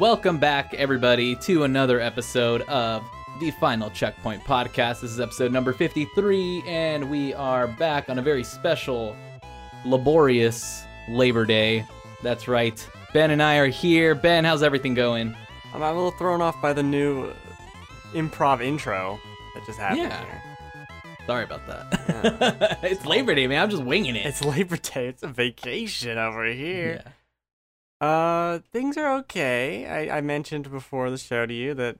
Welcome back, everybody, to another episode of the Final Checkpoint Podcast. This is episode number 53, and we are back on a very special, laborious Labor Day. That's right. Ben and I are here. Ben, how's everything going? I'm a little thrown off by the new improv intro that just happened here. Sorry about that. Yeah. It's Labor Day, man. I'm just winging it. It's Labor Day. It's a vacation over here. Yeah. Things are okay. I mentioned before the show to you that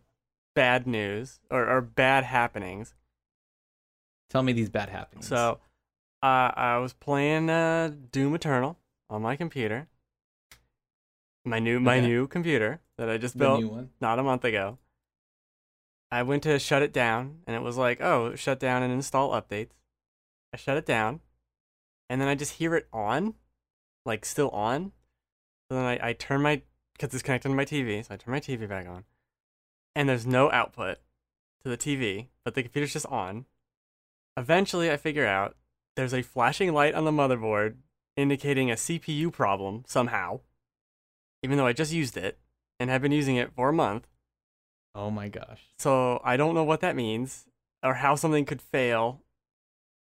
bad news, or bad happenings. Tell me these bad happenings. So, I was playing Doom Eternal on my computer. My new computer that I just built not a month ago. I went to shut it down, and it was like, oh, shut down and install updates. I shut it down, and then I just hear it on, like still on. So then I turn my, because it's connected to my TV, so I turn my TV back on. And there's no output to the TV, but the computer's just on. Eventually, I figure out there's a flashing light on the motherboard indicating a CPU problem somehow, even though I just used it and have been using it for a month. Oh my gosh. So I don't know what that means or how something could fail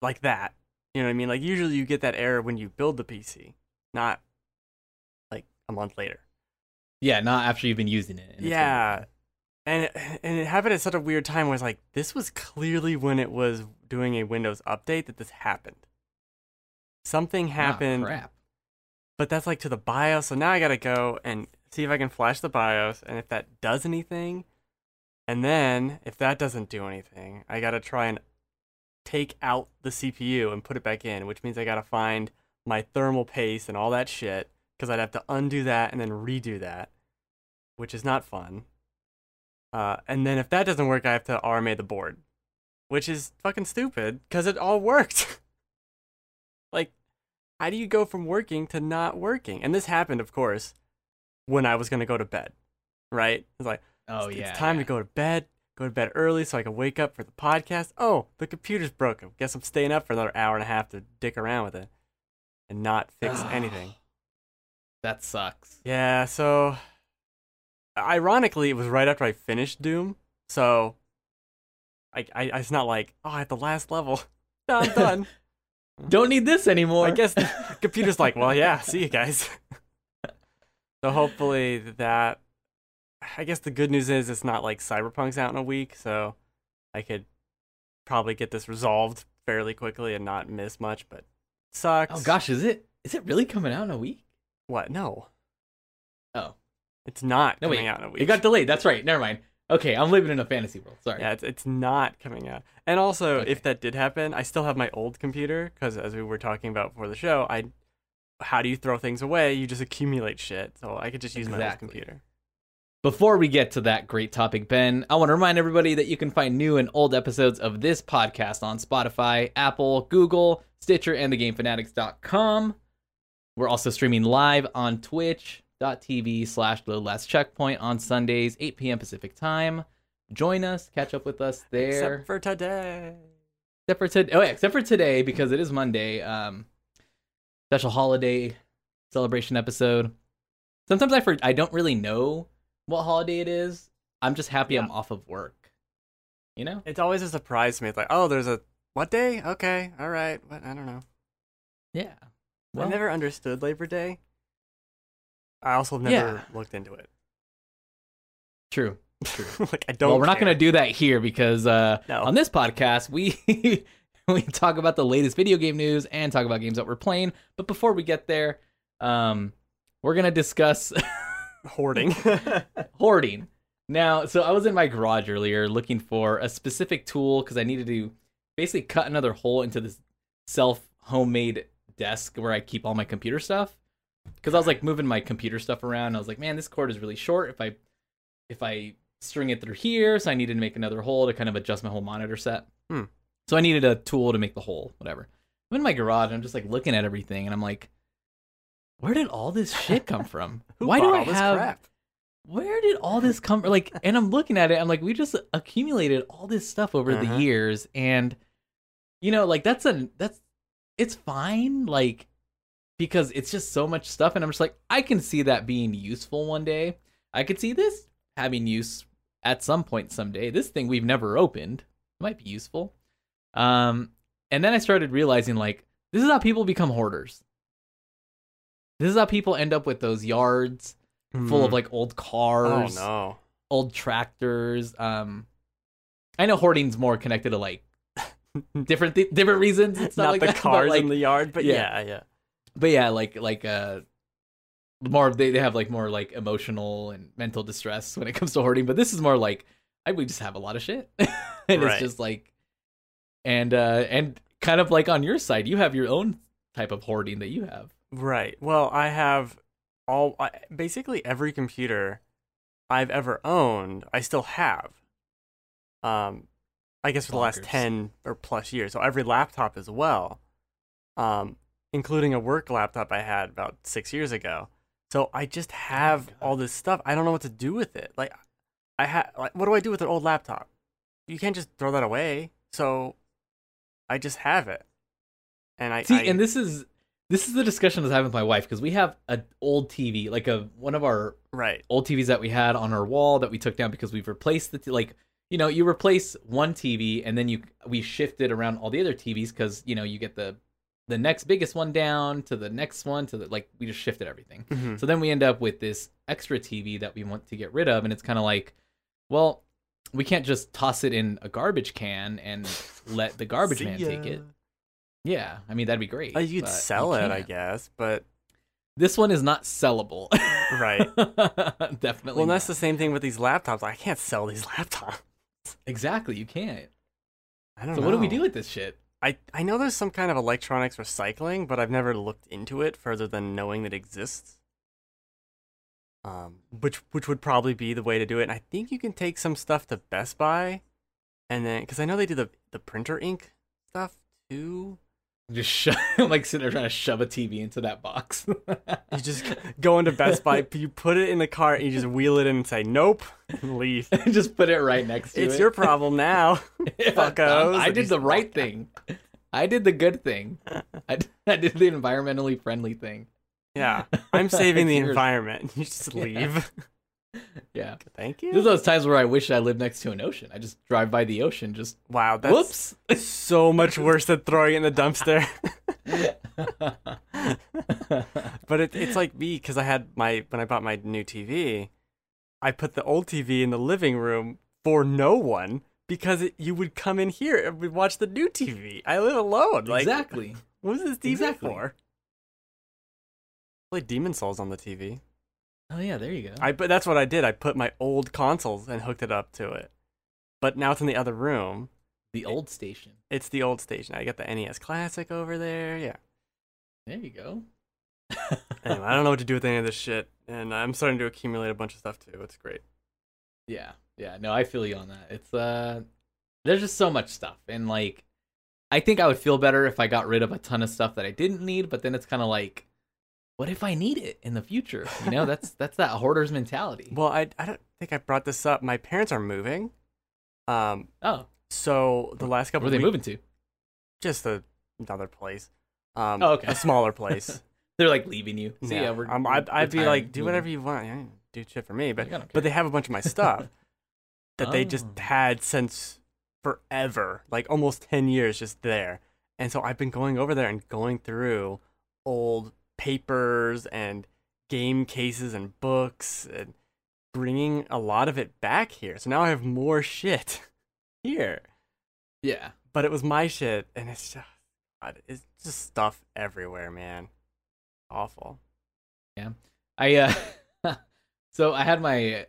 like that. You know what I mean? Like, usually you get that error when you build the PC, not a month later. Yeah, not after you've been using it. Yeah. And it happened at such a weird time where it's like, this was clearly when it was doing a Windows update that this happened. Something happened. Oh, crap. But that's like to the BIOS. So now I got to go and see if I can flash the BIOS and if that does anything. And then if that doesn't do anything, I got to try and take out the CPU and put it back in, which means I got to find my thermal paste and all that shit. Because I'd have to undo that and then redo that, which is not fun. And then if that doesn't work, I have to RMA the board, which is fucking stupid because it all worked. Like, how do you go from working to not working? And this happened, of course, when I was going to go to bed, right? It's like, oh, yeah, it's time to go to bed early so I can wake up for the podcast. Oh, the computer's broken. Guess I'm staying up for another hour and a half to dick around with it and not fix anything. That sucks. Yeah, so ironically, it was right after I finished Doom, so I it's not like, oh, at the last level, no, I'm done. Don't need this anymore. I guess the computer's like, well, yeah, see you guys. So hopefully that, I guess the good news is it's not like Cyberpunk's out in a week, so I could probably get this resolved fairly quickly and not miss much, but it sucks. Oh gosh, is it really coming out in a week? What? No. Oh. It's not coming out in a week. It got delayed. That's right. Never mind. Okay, I'm living in a fantasy world. Sorry. Yeah, it's not coming out. And also, if that did happen, I still have my old computer, because as we were talking about before the show, how do you throw things away? You just accumulate shit. So I could just use my old computer. Before we get to that great topic, Ben, I want to remind everybody that you can find new and old episodes of this podcast on Spotify, Apple, Google, Stitcher, and TheGameFanatics.com. We're also streaming live on twitch.tv/TheLastCheckpoint on Sundays, 8 p.m. Pacific time. Join us, catch up with us there. Except for today. Oh, yeah, except for today, because it is Monday. Special holiday celebration episode. Sometimes I don't really know what holiday it is. I'm just happy I'm off of work. You know? It's always a surprise to me. It's like, oh, there's a... What day? Okay, all right. What? I don't know. Yeah. Well, I never understood Labor Day. I also have never looked into it. True. Like, I don't. Well, we're not going to do that here because on this podcast we talk about the latest video game news and talk about games that we're playing. But before we get there, we're going to discuss hoarding. Now, so I was in my garage earlier looking for a specific tool because I needed to basically cut another hole into this homemade desk where I keep all my computer stuff, because I was like moving my computer stuff around. I was like, man, this cord is really short. If I string it through here, so I needed to make another hole to kind of adjust my whole monitor set. So I needed a tool to make the hole, whatever. I'm in my garage and I'm just like looking at everything and I'm like, where did all this shit come from? Where did all this come from? Like, and I'm looking at it, I'm like, we just accumulated all this stuff over the years, and you know, like it's fine, like, because it's just so much stuff, and I'm just like, I can see that being useful one day, I could see this having use at some point someday. This thing we've never opened might be useful. And then I started realizing, like, this is how people become hoarders. This is how people end up with those yards full of, like, old cars, old tractors. I know hoarding's more connected to, like, different reasons. It's not like the that, cars, like, in the yard, but yeah. But yeah, like more they have like more like emotional and mental distress when it comes to hoarding. But this is more like we just have a lot of shit, and it's just like, and kind of like on your side, you have your own type of hoarding that you have. Right. Well, I have basically every computer I've ever owned. I still have. I guess for the last 10 or plus years. So every laptop as well, including a work laptop I had about 6 years ago. So I just have all this stuff. I don't know what to do with it. Like, what do I do with an old laptop? You can't just throw that away. So I just have it. And and this is the discussion I was having with my wife, because we have an old TV, like one of our old TVs that we had on our wall that we took down because we've replaced the you know, you replace one TV and then we shift it around all the other TVs because, you know, you get the next biggest one down to the next one to the, like, we just shifted everything. Mm-hmm. So then we end up with this extra TV that we want to get rid of. And it's kind of like, well, we can't just toss it in a garbage can and let the garbage man take it. Yeah. I mean, that'd be great. You'd sell it, I guess, but this one is not sellable. Right. Definitely. Well, that's the same thing with these laptops. I can't sell these laptops. Exactly, you can't. I don't know. So what do we do with this shit? I know there's some kind of electronics recycling, but I've never looked into it further than knowing that it exists. Which would probably be the way to do it. And I think you can take some stuff to Best Buy, and then because I know they do the printer ink stuff too. Just sitting there trying to shove a TV into that box. You just go into Best Buy, you put it in the cart, and you just wheel it in and say, nope, and leave. And just put it right next to it. It's your problem now, fuckos. I did the right thing. I did the good thing. I did the environmentally friendly thing. Yeah, I'm saving the environment. You just leave. Yeah. Thank you. There's those times where I wish I lived next to an ocean. I just drive by the ocean. Just wow. That's whoops. So much worse than throwing it in the dumpster. But it's like me, because I had when I bought my new TV, I put the old TV in the living room for no one, because you would come in here and we'd watch the new TV. I live alone. Like, exactly. What was this TV for? Play Demon Souls on the TV. Oh yeah, there you go. But that's what I did. I put my old consoles and hooked it up to it. But now it's in the other room. The old station. It's the old station. I got the NES Classic over there. Yeah. There you go. Anyway, I don't know what to do with any of this shit, and I'm starting to accumulate a bunch of stuff too. It's great. Yeah. No, I feel you on that. It's there's just so much stuff, and like, I think I would feel better if I got rid of a ton of stuff that I didn't need. But then it's kind of like, what if I need it in the future? You know, that's that hoarder's mentality. Well, I don't think I brought this up. My parents are moving. So the last couple of weeks. Where are they moving to? Just another place. A smaller place. They're like leaving you. So yeah, I'd be like, do whatever you want. Yeah, do shit for me. But they have a bunch of my stuff that they just had since forever, like almost 10 years just there. And so I've been going over there and going through old papers and game cases and books and bringing a lot of it back here. So now I have more shit here. Yeah. But it was my shit, and it's just stuff everywhere, man. Awful. Yeah. So I had my,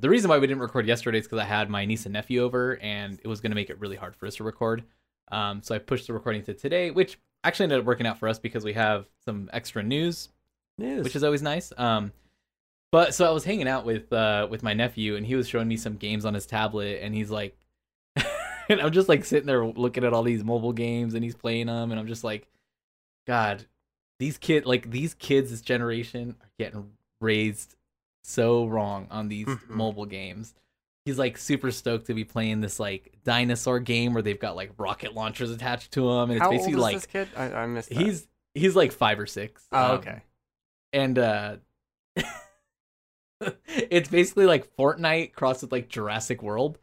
the reason why we didn't record yesterday is because I had my niece and nephew over, and it was going to make it really hard for us to record. So I pushed the recording to today, which actually ended up working out for us because we have some extra news, which is always nice. But so I was hanging out with my nephew, and he was showing me some games on his tablet, and he's like, and I'm just like sitting there looking at all these mobile games, and he's playing them, and I'm just like, God, these kids, this generation are getting raised so wrong on these mobile games. He's like super stoked to be playing this like dinosaur game where they've got like rocket launchers attached to him, and it's basically like, how old is this kid? I missed that. He's like 5 or 6. Oh, okay. And It's basically like Fortnite crossed with like Jurassic World.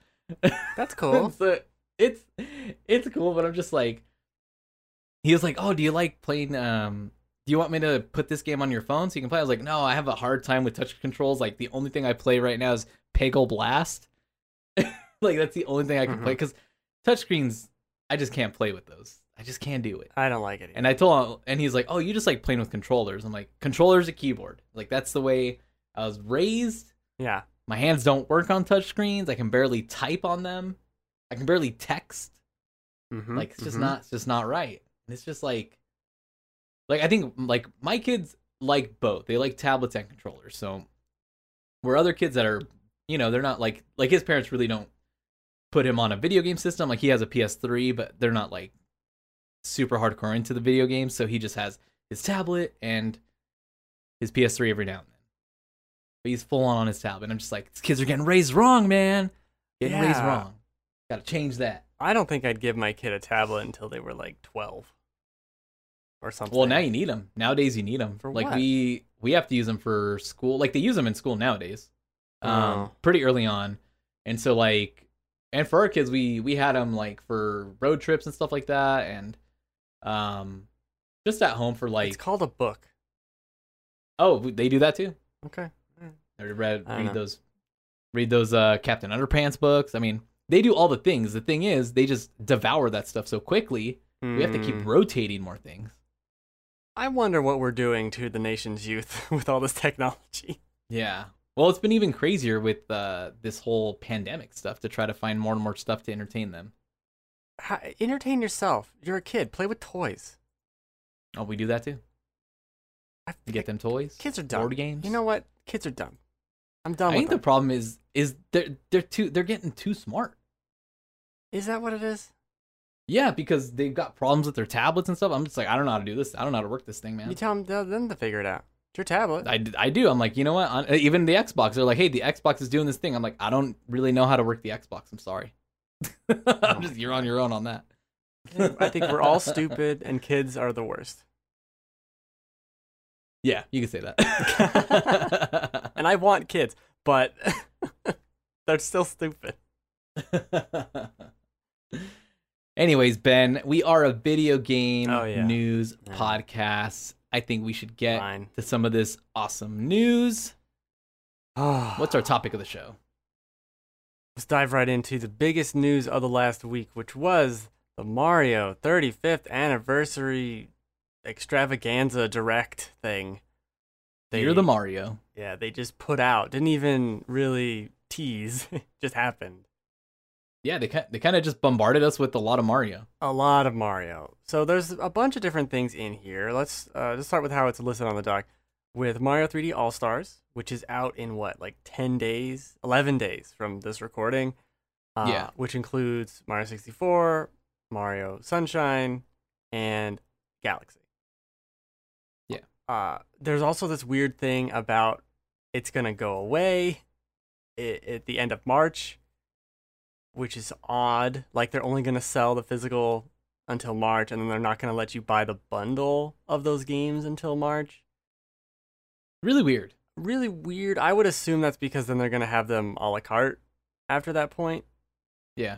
That's cool. So it's cool, but I'm just like, he was like, oh, do you like playing, do you want me to put this game on your phone so you can play? I was like, no, I have a hard time with touch controls. Like, the only thing I play right now is Peggle Blast. Like, that's the only thing I can play, because touchscreens, I just can't play with those. I just can't do it. I don't like it either. And I told him, and he's like, oh, you just like playing with controllers. I'm like, controllers, a keyboard. Like, that's the way I was raised. Yeah. My hands don't work on touchscreens. I can barely type on them. I can barely text. Like, it's just not, it's just not right. And it's just like, I think like my kids like both. They like tablets and controllers. So where other kids that are, you know, they're not like his parents really don't put him on a video game system. Like, he has a PS3, but they're not like super hardcore into the video games. So he just has his tablet and his PS3 every now and then. But he's full on his tablet. And I'm just like, these kids are getting raised wrong, man. Getting raised wrong. Gotta change that. I don't think I'd give my kid a tablet until they were like 12 or something. Well, now you need them. Nowadays you need them. For like what? We have to use them for school. Like, they use them in school nowadays. Pretty early on. And so like, and for our kids, we had them like for road trips and stuff like that. And just at home for like... It's called a book. Oh, they do that too? Okay. I read those Captain Underpants books. I mean, they do all the things. The thing is, they just devour that stuff so quickly. We have to keep rotating more things. I wonder what we're doing to the nation's youth with all this technology. Yeah. Well, it's been even crazier with this whole pandemic stuff to try to find more and more stuff to entertain them. Entertain yourself. You're a kid. Play with toys. Oh, we do that too? You get them toys? Kids are dumb. Board games? You know what? Kids are dumb. I'm done with it. I think the problem is they're getting too smart. Is that what it is? Yeah, because they've got problems with their tablets and stuff. I'm just like, I don't know how to do this. I don't know how to work this thing, man. You tell them to figure it out. It's your tablet. I do. I'm like, you know what? Even the Xbox, they're like, hey, the Xbox is doing this thing. I'm like, I don't really know how to work the Xbox. I'm sorry. I'm just, you're on your own on that. I think we're all stupid and kids are the worst. Yeah, you can say that. And I want kids, but they're still stupid. Anyways, Ben, we are a video game news podcast. I think we should get to some of this awesome news. What's our topic of the show? Let's dive right into the biggest news of the last week, which was the Mario 35th anniversary extravaganza direct thing. You're the Mario. Yeah, they just put out. Didn't even really tease. Just happened. Yeah, they kind of just bombarded us with a lot of Mario. A lot of Mario. So there's a bunch of different things in here. Let's just start with how it's listed on the doc. With Mario 3D All-Stars, which is out in what, like 10 days? 11 days from this recording. Yeah. Which includes Mario 64, Mario Sunshine, and Galaxy. There's also this weird thing about it's going to go away at the end of March, which is odd. Like, they're only going to sell the physical until March, and then they're not going to let you buy the bundle of those games until March. Really weird. Really weird. I would assume that's because then they're going to have them a la carte after that point. Yeah.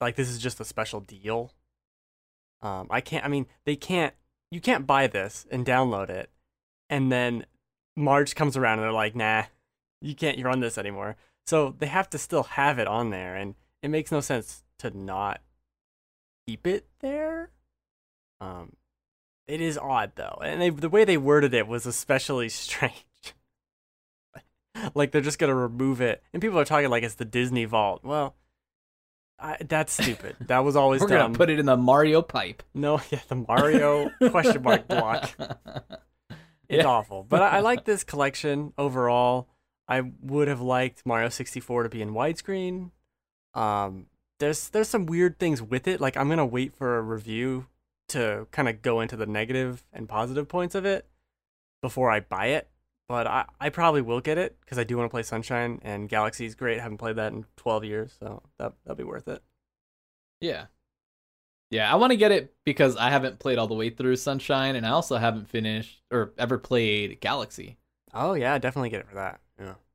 Like, this is just a special deal. They can't. You can't buy this and download it, and then March comes around and they're like, nah, you can't run this anymore. So they have to still have it on there, and it makes no sense to not keep it there. It is odd, though, and the way they worded it was especially strange. Like, they're just going to remove it, and people are talking like it's the Disney vault. Well, that's stupid. That was always dumb. We're going to put it in the Mario pipe. No, yeah, the Mario question mark block. It's awful. But I like this collection overall. I would have liked Mario 64 to be in widescreen. There's some weird things with it. Like, I'm going to wait for a review to kind of go into the negative and positive points of it before I buy it. But I probably will get it because I do want to play Sunshine, and Galaxy's great. I haven't played that in 12 years, so that'll be worth it. Yeah. Yeah, I want to get it because I haven't played all the way through Sunshine, and I also haven't finished or ever played Galaxy. Oh, yeah, definitely get it for that.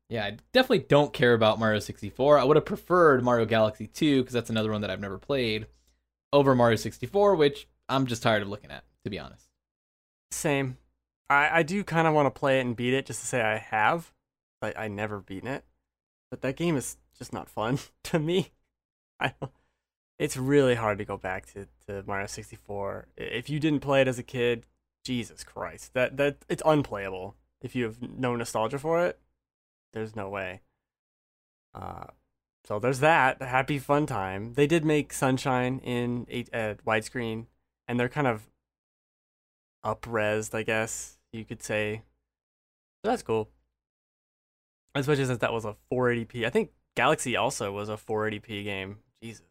Yeah, I definitely don't care about Mario 64. I would have preferred Mario Galaxy 2, because that's another one that I've never played, over Mario 64, which I'm just tired of looking at, to be honest. Same. I do kind of want to play it and beat it just to say I have. But I never beaten it. But that game is just not fun to me. It's really hard to go back to Mario 64. If you didn't play it as a kid, Jesus Christ. That it's unplayable. If you have no nostalgia for it, there's no way. So there's that. Happy fun time. They did make Sunshine in widescreen, and they're kind of up-resed, I guess you could say. So that's cool. As much as that was a 480p. I think Galaxy also was a 480p game. Jesus.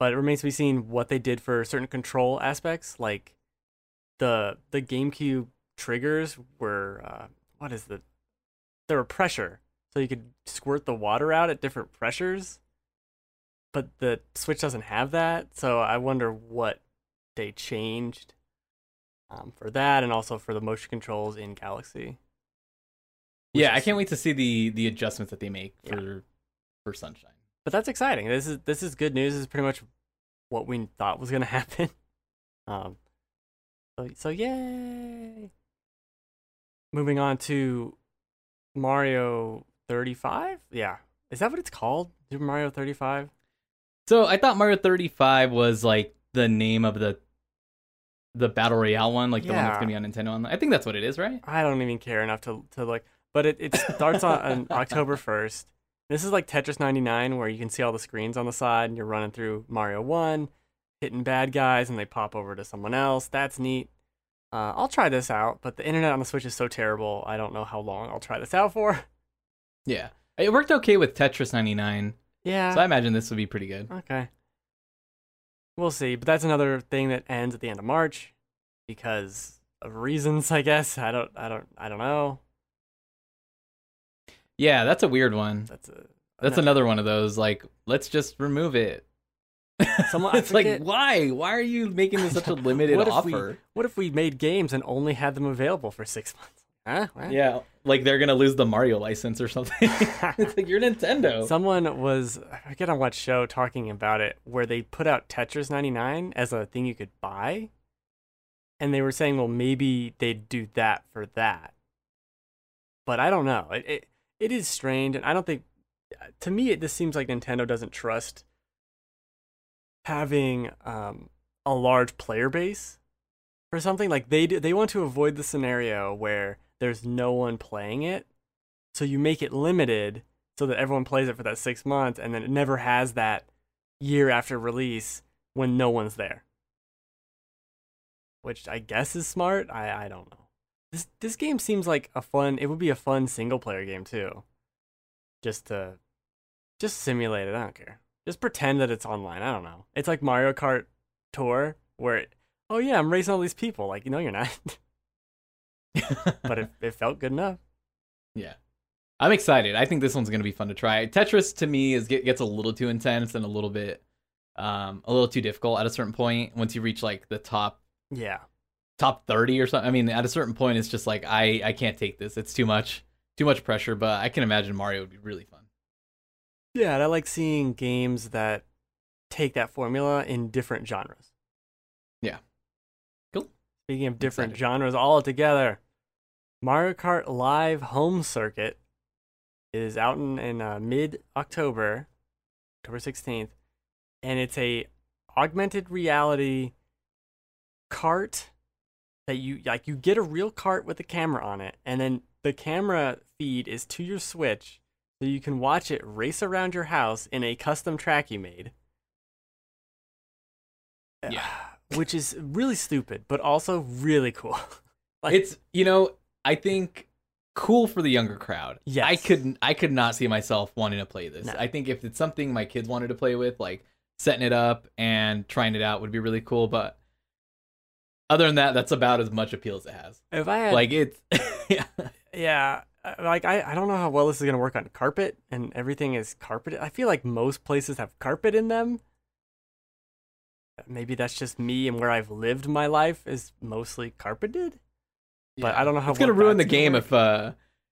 But it remains to be seen what they did for certain control aspects. Like, the GameCube triggers were... They were pressure. So you could squirt the water out at different pressures. But the Switch doesn't have that. So I wonder what they changed for that, and also for the motion controls in Galaxy. Yeah, I can't wait to see the adjustments that they make for Sunshine. But that's exciting. This is good news. This is pretty much what we thought was going to happen. So yay! Moving on to Mario 35? Yeah. Is that what it's called? Super Mario 35? So I thought Mario 35 was like the name of the Battle Royale one, like the one that's going to be on Nintendo Online. I think that's what it is, right? I don't even care enough to look. But it starts on October 1st. This is like Tetris 99, where you can see all the screens on the side, and you're running through Mario 1, hitting bad guys, and they pop over to someone else. That's neat. I'll try this out, but the internet on the Switch is so terrible, I don't know how long I'll try this out for. Yeah. It worked okay with Tetris 99. Yeah. So I imagine this would be pretty good. Okay. We'll see, but that's another thing that ends at the end of March, because of reasons, I guess. I don't know. Yeah, that's a weird one. That's another one of those, like, let's just remove it. It's like, why? Why are you making this such a limited offer? What if we made games and only had them available for 6 months? Huh? What? Yeah, like they're going to lose the Mario license or something. It's like, you're Nintendo. Someone was, I forget on what show, talking about it, where they put out Tetris 99 as a thing you could buy. And they were saying, well, maybe they'd do that for that. But I don't know. It is strange, and I don't think... To me, this seems like Nintendo doesn't trust having a large player base for something. Like, they want to avoid the scenario where there's no one playing it, so you make it limited so that everyone plays it for that 6 months, and then it never has that year after release when no one's there. Which I guess is smart. I don't know. This game seems like a fun... It would be a fun single-player game, too. Just simulate it. I don't care. Just pretend that it's online. I don't know. It's like Mario Kart Tour, where, oh, yeah, I'm racing all these people. Like, you know, you're not. But it felt good enough. Yeah. I'm excited. I think this one's going to be fun to try. Tetris, to me, gets a little too intense and a little too difficult at a certain point. Once you reach, like, the top... Yeah. Top 30 or something. I mean, at a certain point, it's just like, I can't take this. It's too much pressure, but I can imagine Mario would be really fun. Yeah, and I like seeing games that take that formula in different genres. Yeah. Cool. Speaking of different genres all together, Mario Kart Live Home Circuit is out in mid-October, October 16th, and it's a augmented reality kart that you get a real cart with a camera on it, and then the camera feed is to your Switch, so you can watch it race around your house in a custom track you made. Yeah, which is really stupid, but also really cool. Like, it's, you know, I think cool for the younger crowd. Yeah, I could not see myself wanting to play this. No. I think if it's something my kids wanted to play with, like setting it up and trying it out would be really cool, but. Other than that, that's about as much appeal as it has. If I had, like, it's yeah, like I don't know how well this is gonna work on carpet, and everything is carpeted. I feel like most places have carpet in them. Maybe that's just me, and where I've lived my life is mostly carpeted. Yeah. But I don't know how it's gonna ruin the game if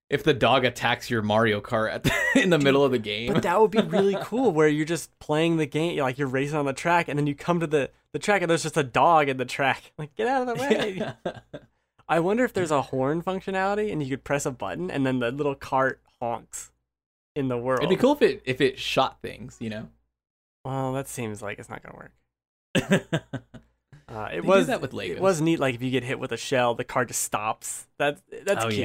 if the dog attacks your Mario Kart at in the middle of the game. But that would be really cool, where you're just playing the game, like you're racing on the track, and then you come to the track and there's just a dog in the track. Like, get out of the way. Yeah. I wonder if there's a horn functionality and you could press a button and then the little cart honks in the world. It'd be cool if it shot things, you know? Well, that seems like it's not going to work. They do that with Legos. It was neat, like if you get hit with a shell, the car just stops. That's cute.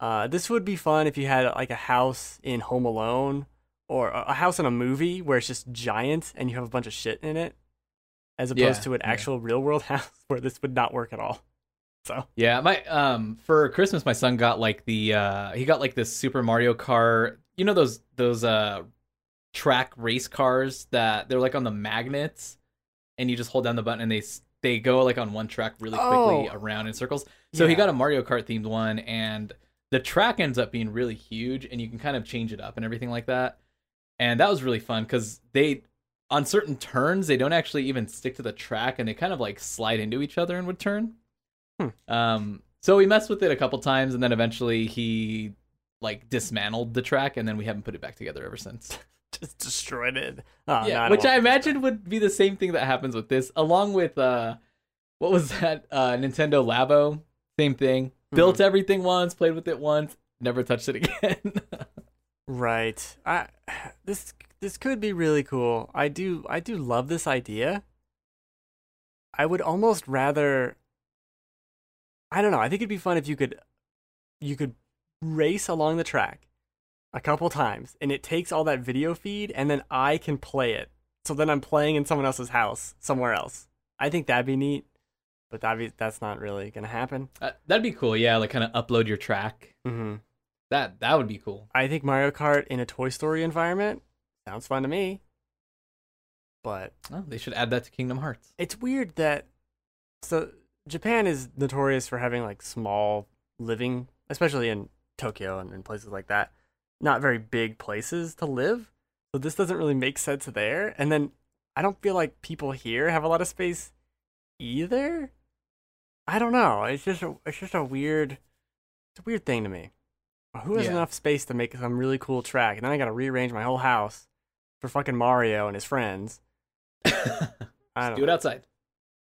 Yeah. This would be fun if you had like a house in Home Alone or a house in a movie where it's just giant and you have a bunch of shit in it, as opposed to an actual real world house where this would not work at all. So yeah, my for Christmas my son got like this Super Mario Kart, you know, those track race cars that they're like on the magnets and you just hold down the button and they go like on one track really quickly around in circles. So he got a Mario Kart themed one, and the track ends up being really huge and you can kind of change it up and everything like that. And that was really fun because they, on certain turns, they don't actually even stick to the track and they kind of like slide into each other and would turn. So we messed with it a couple times and then eventually he like dismantled the track and then we haven't put it back together ever since. Just destroyed it. Oh, yeah, which I imagine would be the same thing that happens with this, along with what was that Nintendo Labo? Same thing. Mm-hmm. Built everything once, played with it once, never touched it again. Right. This could be really cool. I do love this idea. I would almost rather. I don't know. I think it'd be fun if you could race along the track a couple times, and it takes all that video feed, and then I can play it. So then I'm playing in someone else's house, somewhere else. I think that'd be neat, but that's not really gonna happen. That'd be cool, yeah. Like kind of upload your track. Mm-hmm. That would be cool. I think Mario Kart in a Toy Story environment sounds fun to me. But they should add that to Kingdom Hearts. It's weird that Japan is notorious for having like small living, especially in Tokyo and in places like that. Not very big places to live, so this doesn't really make sense there. And then I don't feel like people here have a lot of space either. I don't know. It's just a weird thing to me. Who has enough space to make some really cool track? And then I got to rearrange my whole house for fucking Mario and his friends. Do it outside,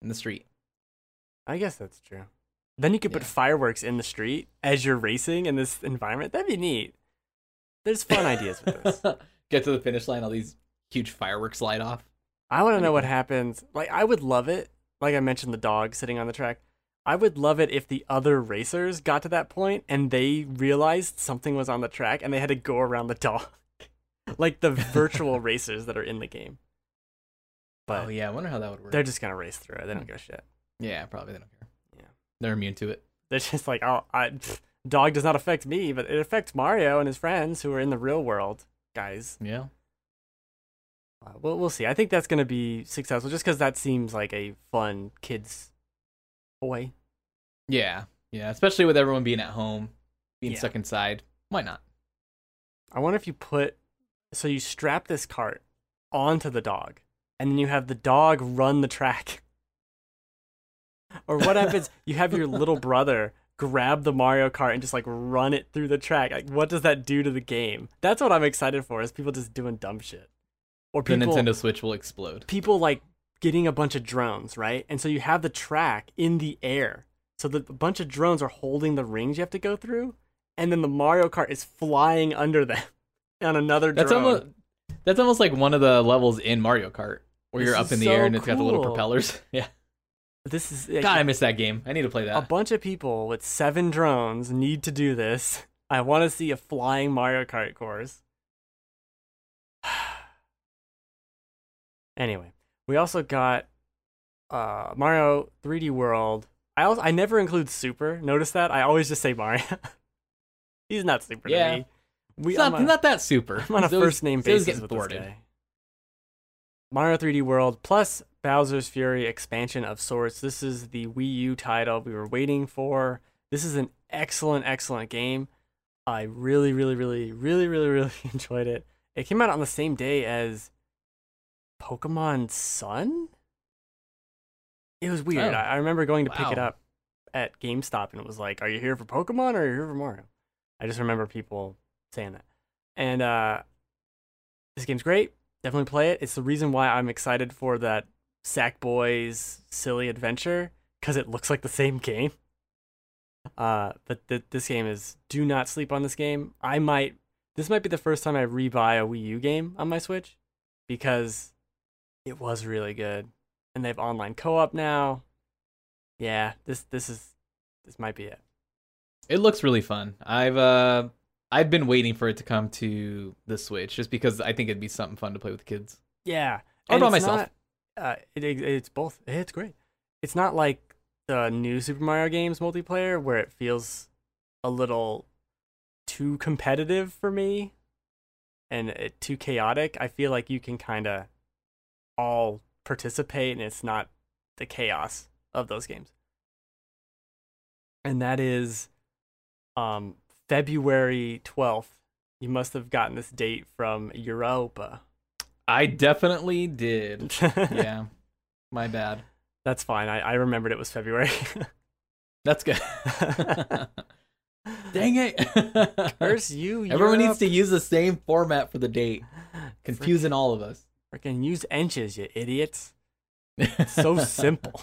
in the street. I guess that's true. Then you could put fireworks in the street as you're racing in this environment. That'd be neat. There's fun ideas with this. Get to the finish line, all these huge fireworks light off. I want to know what happens. Like, I would love it. Like I mentioned, the dog sitting on the track. I would love it if the other racers got to that point and they realized something was on the track and they had to go around the dog. Like the virtual racers that are in the game. But oh, yeah. I wonder how that would work. They're just going to race through it. They don't give a shit. Yeah, probably. They don't care. Yeah. They're immune to it. They're just like, oh, dog does not affect me, but it affects Mario and his friends who are in the real world, guys. Yeah. Well, we'll see. I think that's going to be successful just because that seems like a fun kids' toy. Yeah. Yeah. Especially with everyone being at home, being stuck inside. Why not? I wonder if you you strap this cart onto the dog and then you have the dog run the track. Or what happens? You have your little brother grab the Mario Kart and just like run it through the track. Like, what does that do to the game? That's what I'm excited for, is people just doing dumb shit. Or people, the Nintendo Switch will explode. People like getting a bunch of drones, right? And so you have the track in the air. So a bunch of drones are holding the rings you have to go through, and then the Mario Kart is flying under them on another drone. That's almost like one of the levels in Mario Kart where you're up in the air and it's got the little propellers. Yeah. This is God. I miss that game. I need to play that. A bunch of people with 7 drones need to do this. I want to see a flying Mario Kart course. Anyway, we also got Mario 3D World. I never include Super. Notice that I always just say Mario. He's not Super to me. He's not that Super. I'm on a first name basis with this guy. Mario 3D World plus Bowser's Fury expansion of sorts. This is the Wii U title we were waiting for. This is an excellent, excellent game. I really, really, really, really, really, really enjoyed it. It came out on the same day as Pokemon Sun? It was weird. Oh. I remember going to pick it up at GameStop and it was like, are you here for Pokemon or are you here for Mario? I just remember people saying that. And this game's great. Definitely play it. It's the reason why I'm excited for that Sackboy's Silly Adventure, because it looks like the same game. But this game is... Do not sleep on this game. I might... This might be the first time I rebuy a Wii U game on my Switch, because it was really good. And they have online co-op now. Yeah, this might be it. It looks really fun. I've been waiting for it to come to the Switch, just because I think it'd be something fun to play with the kids. Yeah. Or by myself. Not, it's both. It's great. It's not like the new Super Mario games multiplayer, where it feels a little too competitive for me and too chaotic. I feel like you can kind of all participate, and it's not the chaos of those games. And that is... February 12th. You must have gotten this date from Europa. I definitely did. Yeah. My bad. That's fine. I remembered it was February. That's good. Dang it. Curse you, Europe. Everyone needs to use the same format for the date. Confusing all of us. Freaking use inches, you idiots. It's so simple.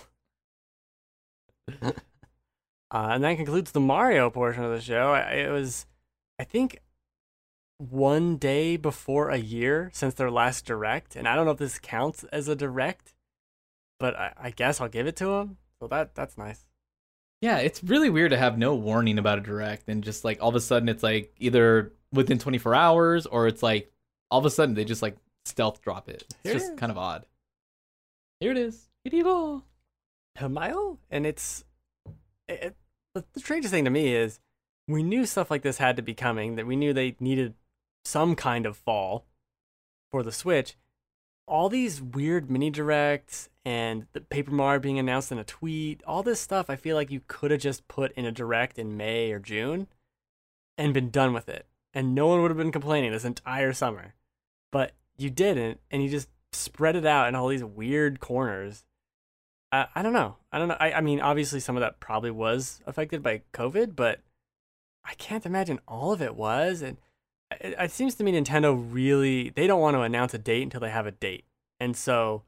And that concludes the Mario portion of the show. It was, I think, one day before a year since their last Direct. And I don't know if this counts as a Direct, but I guess I'll give it to them. So that's nice. Yeah, it's really weird to have no warning about a Direct. And just, like, all of a sudden it's, like, either within 24 hours or it's, like, all of a sudden they just, like, stealth drop it. It's just kind of odd. Here it is. Medieval. Hamayo. And the strangest thing to me is we knew stuff like this had to be coming, that we knew they needed some kind of fall for the Switch. All these weird mini directs and the Paper Mario being announced in a tweet, all this stuff I feel like you could have just put in a direct in May or June and been done with it. And no one would have been complaining this entire summer. But you didn't, and you just spread it out in all these weird corners. I don't know. I mean, obviously some of that probably was affected by COVID, but I can't imagine all of it was. And it seems to me Nintendo really, they don't want to announce a date until they have a date. And so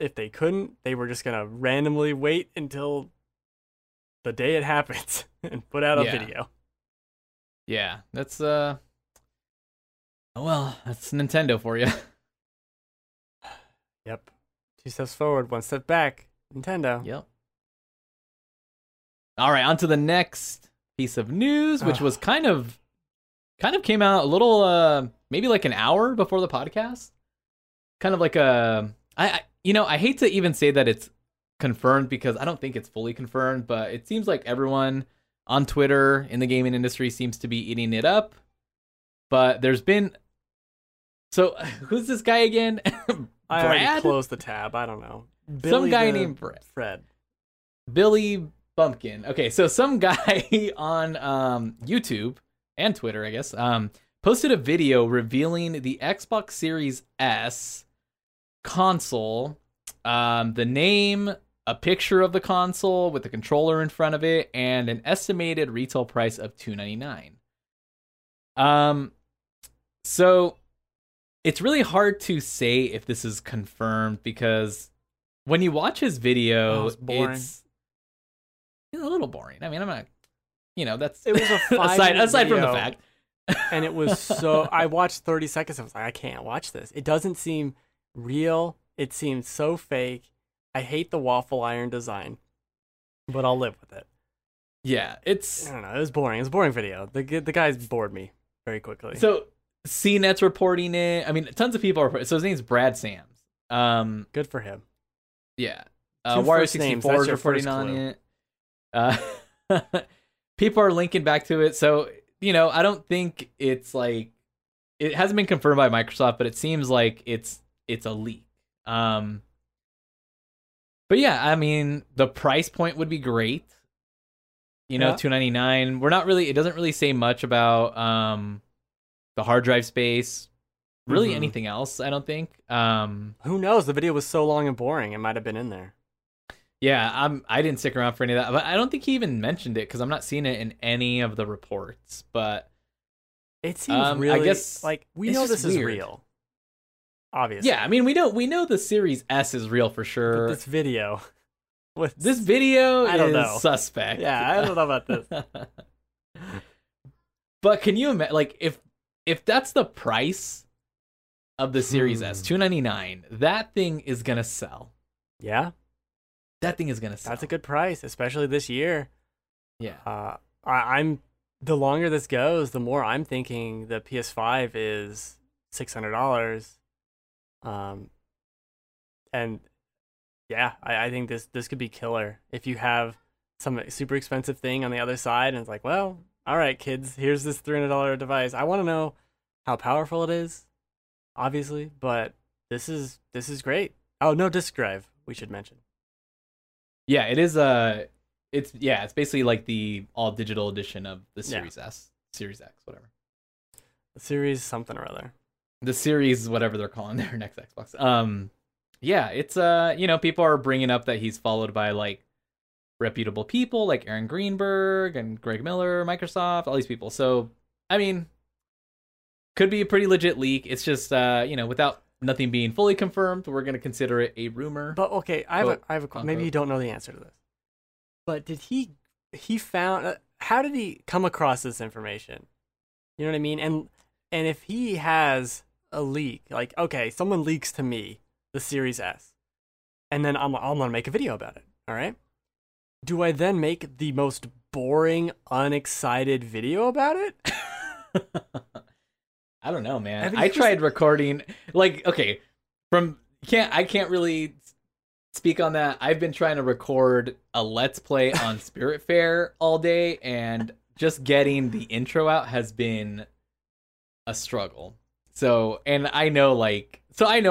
if they couldn't, they were just going to randomly wait until the day it happens and put out a video. Yeah, that's, well, that's Nintendo for you. Yep. 2 steps forward, 1 step back. Nintendo. Yep. All right, on to the next piece of news, which was kind of came out a little, maybe like an hour before the podcast. Kind of like a, I hate to even say that it's confirmed because I don't think it's fully confirmed, but it seems like everyone on Twitter in the gaming industry seems to be eating it up. But there's been, so who's this guy again? I already closed the tab. I don't know. Some guy named Fred. Billy Bumpkin. Okay, so some guy on YouTube and Twitter, I guess, posted a video revealing the Xbox Series S console, the name, a picture of the console with the controller in front of it, and an estimated retail price of $299. So it's really hard to say if this is confirmed because when you watch his video, it's a little boring. I mean, I'm not, that's it was a 5 aside from the fact. And it was so I watched 30 seconds. I was like, I can't watch this. It doesn't seem real. It seems so fake. I hate the waffle iron design, but I'll live with it. Yeah, I don't know. It was boring. It was a boring video. The guys bored me very quickly. So CNET's reporting it. I mean, tons of people are. So his name's Brad Sams. Good for him. Yeah, Wario 64 is reporting on it. People are linking back to it, so I don't think it's like it hasn't been confirmed by Microsoft, but it seems like it's a leak. But yeah, I mean the price point wowould be great. $299. We're not really. It doesn't really say much about the hard drive space. Really anything else, I don't think. Who knows? The video was so long and boring, it might have been in there. Yeah, I didn't stick around for any of that. But I don't think he even mentioned it because I'm not seeing it in any of the reports. But It seems really, I guess, like, we know this is real. Obviously. Yeah, I mean, we know the Series S is real for sure. But this video. This video is suspect. Yeah, I don't know about this. But can you imagine, like, if that's the price of the Series S, $299, that thing is going to sell. Yeah. That thing is going to sell. That's a good price, especially this year. Yeah. The longer this goes, the more I'm thinking the PS5 is $600. And yeah, I think this could be killer if you have some super expensive thing on the other side and it's like, well, all right, kids, here's this $300 device. I want to know how powerful it is, obviously, but this is great. Oh, no disk drive, we should mention. Yeah, it is it's basically like the all digital edition of the Series S, Series X, whatever. The Series something or other. The Series, whatever they're calling their next Xbox. Yeah, it's, people are bringing up that he's followed by, like, reputable people like Aaron Greenberg and Greg Miller, Microsoft, all these people. So, I mean, could be a pretty legit leak. It's just, without nothing being fully confirmed, we're going to consider it a rumor. But, okay, I have a question. Maybe you don't know the answer to this. But did he found, how did he come across this information? You know what I mean? And if he has a leak, like, okay, someone leaks to me the Series S, and then I'm going to make a video about it, all right? Do I then make the most boring, unexcited video about it? I don't know, man. I tried recording, like, okay, I can't really speak on that. I've been trying to record a Let's Play on Spiritfarer all day, and just getting the intro out has been a struggle. So, and I know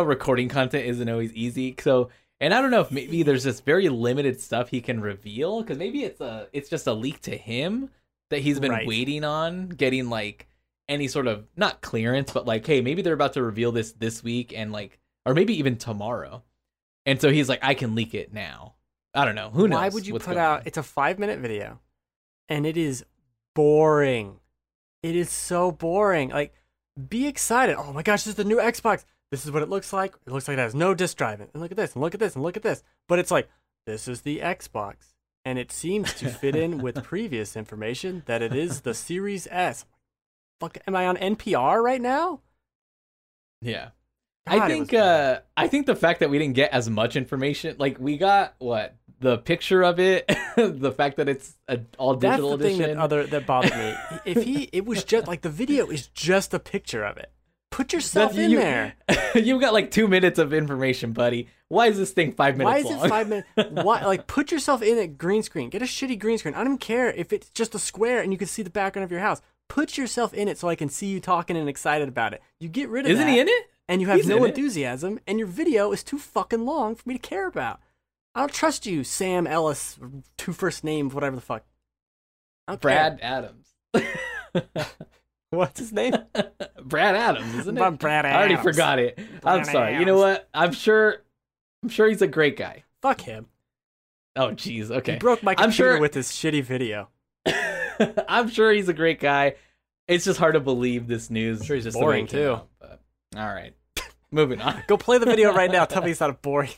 recording content isn't always easy. So, and I don't know if maybe there's just very limited stuff he can reveal, because maybe it's just a leak to him that he's been waiting on, getting like any sort of not clearance, but like, hey, maybe they're about to reveal this week, and like, or maybe even tomorrow. And so he's like, I can leak it now. I don't know. Who knows? Why would you put out? It's a 5-minute video, and it is boring. It is so boring. Like, be excited. Oh my gosh, this is the new Xbox. This is what it looks like. It looks like it has no disk drive in. And look at this, and look at this, and look at this. But it's like, this is the Xbox. And it seems to fit in with previous information that it is the Series S. Fuck, am I on NPR right now? Yeah. God, I think the fact that we didn't get as much information, like we got the picture of it, the fact that it's an all digital edition. That's the thing that bothered me. It was just like the video is just a picture of it. Put yourself in there. You've got like 2 minutes of information, buddy. Why is this thing 5 minutes long? Why is it 5 minutes? Why, like, put yourself in a green screen. Get a shitty green screen. I don't even care if it's just a square and you can see the background of your house. Put yourself in it so I can see you talking and excited about it. You get rid of that. Isn't he in it? And you have no enthusiasm, and your video is too fucking long for me to care about. I don't trust you, Sam Ellis, two first names, whatever the fuck. Brad Adams. What's his name? Brad Adams, isn't it? Brad Adams. I already forgot it. I'm sorry. Adams. You know what? I'm sure he's a great guy. Fuck him. Oh, jeez. Okay. He broke my computer with his shitty video. I'm sure he's a great guy. It's just hard to believe this news. I'm sure he's just boring, too. Out, but... All right. Moving on. Go play the video right now. Tell me it's not boring.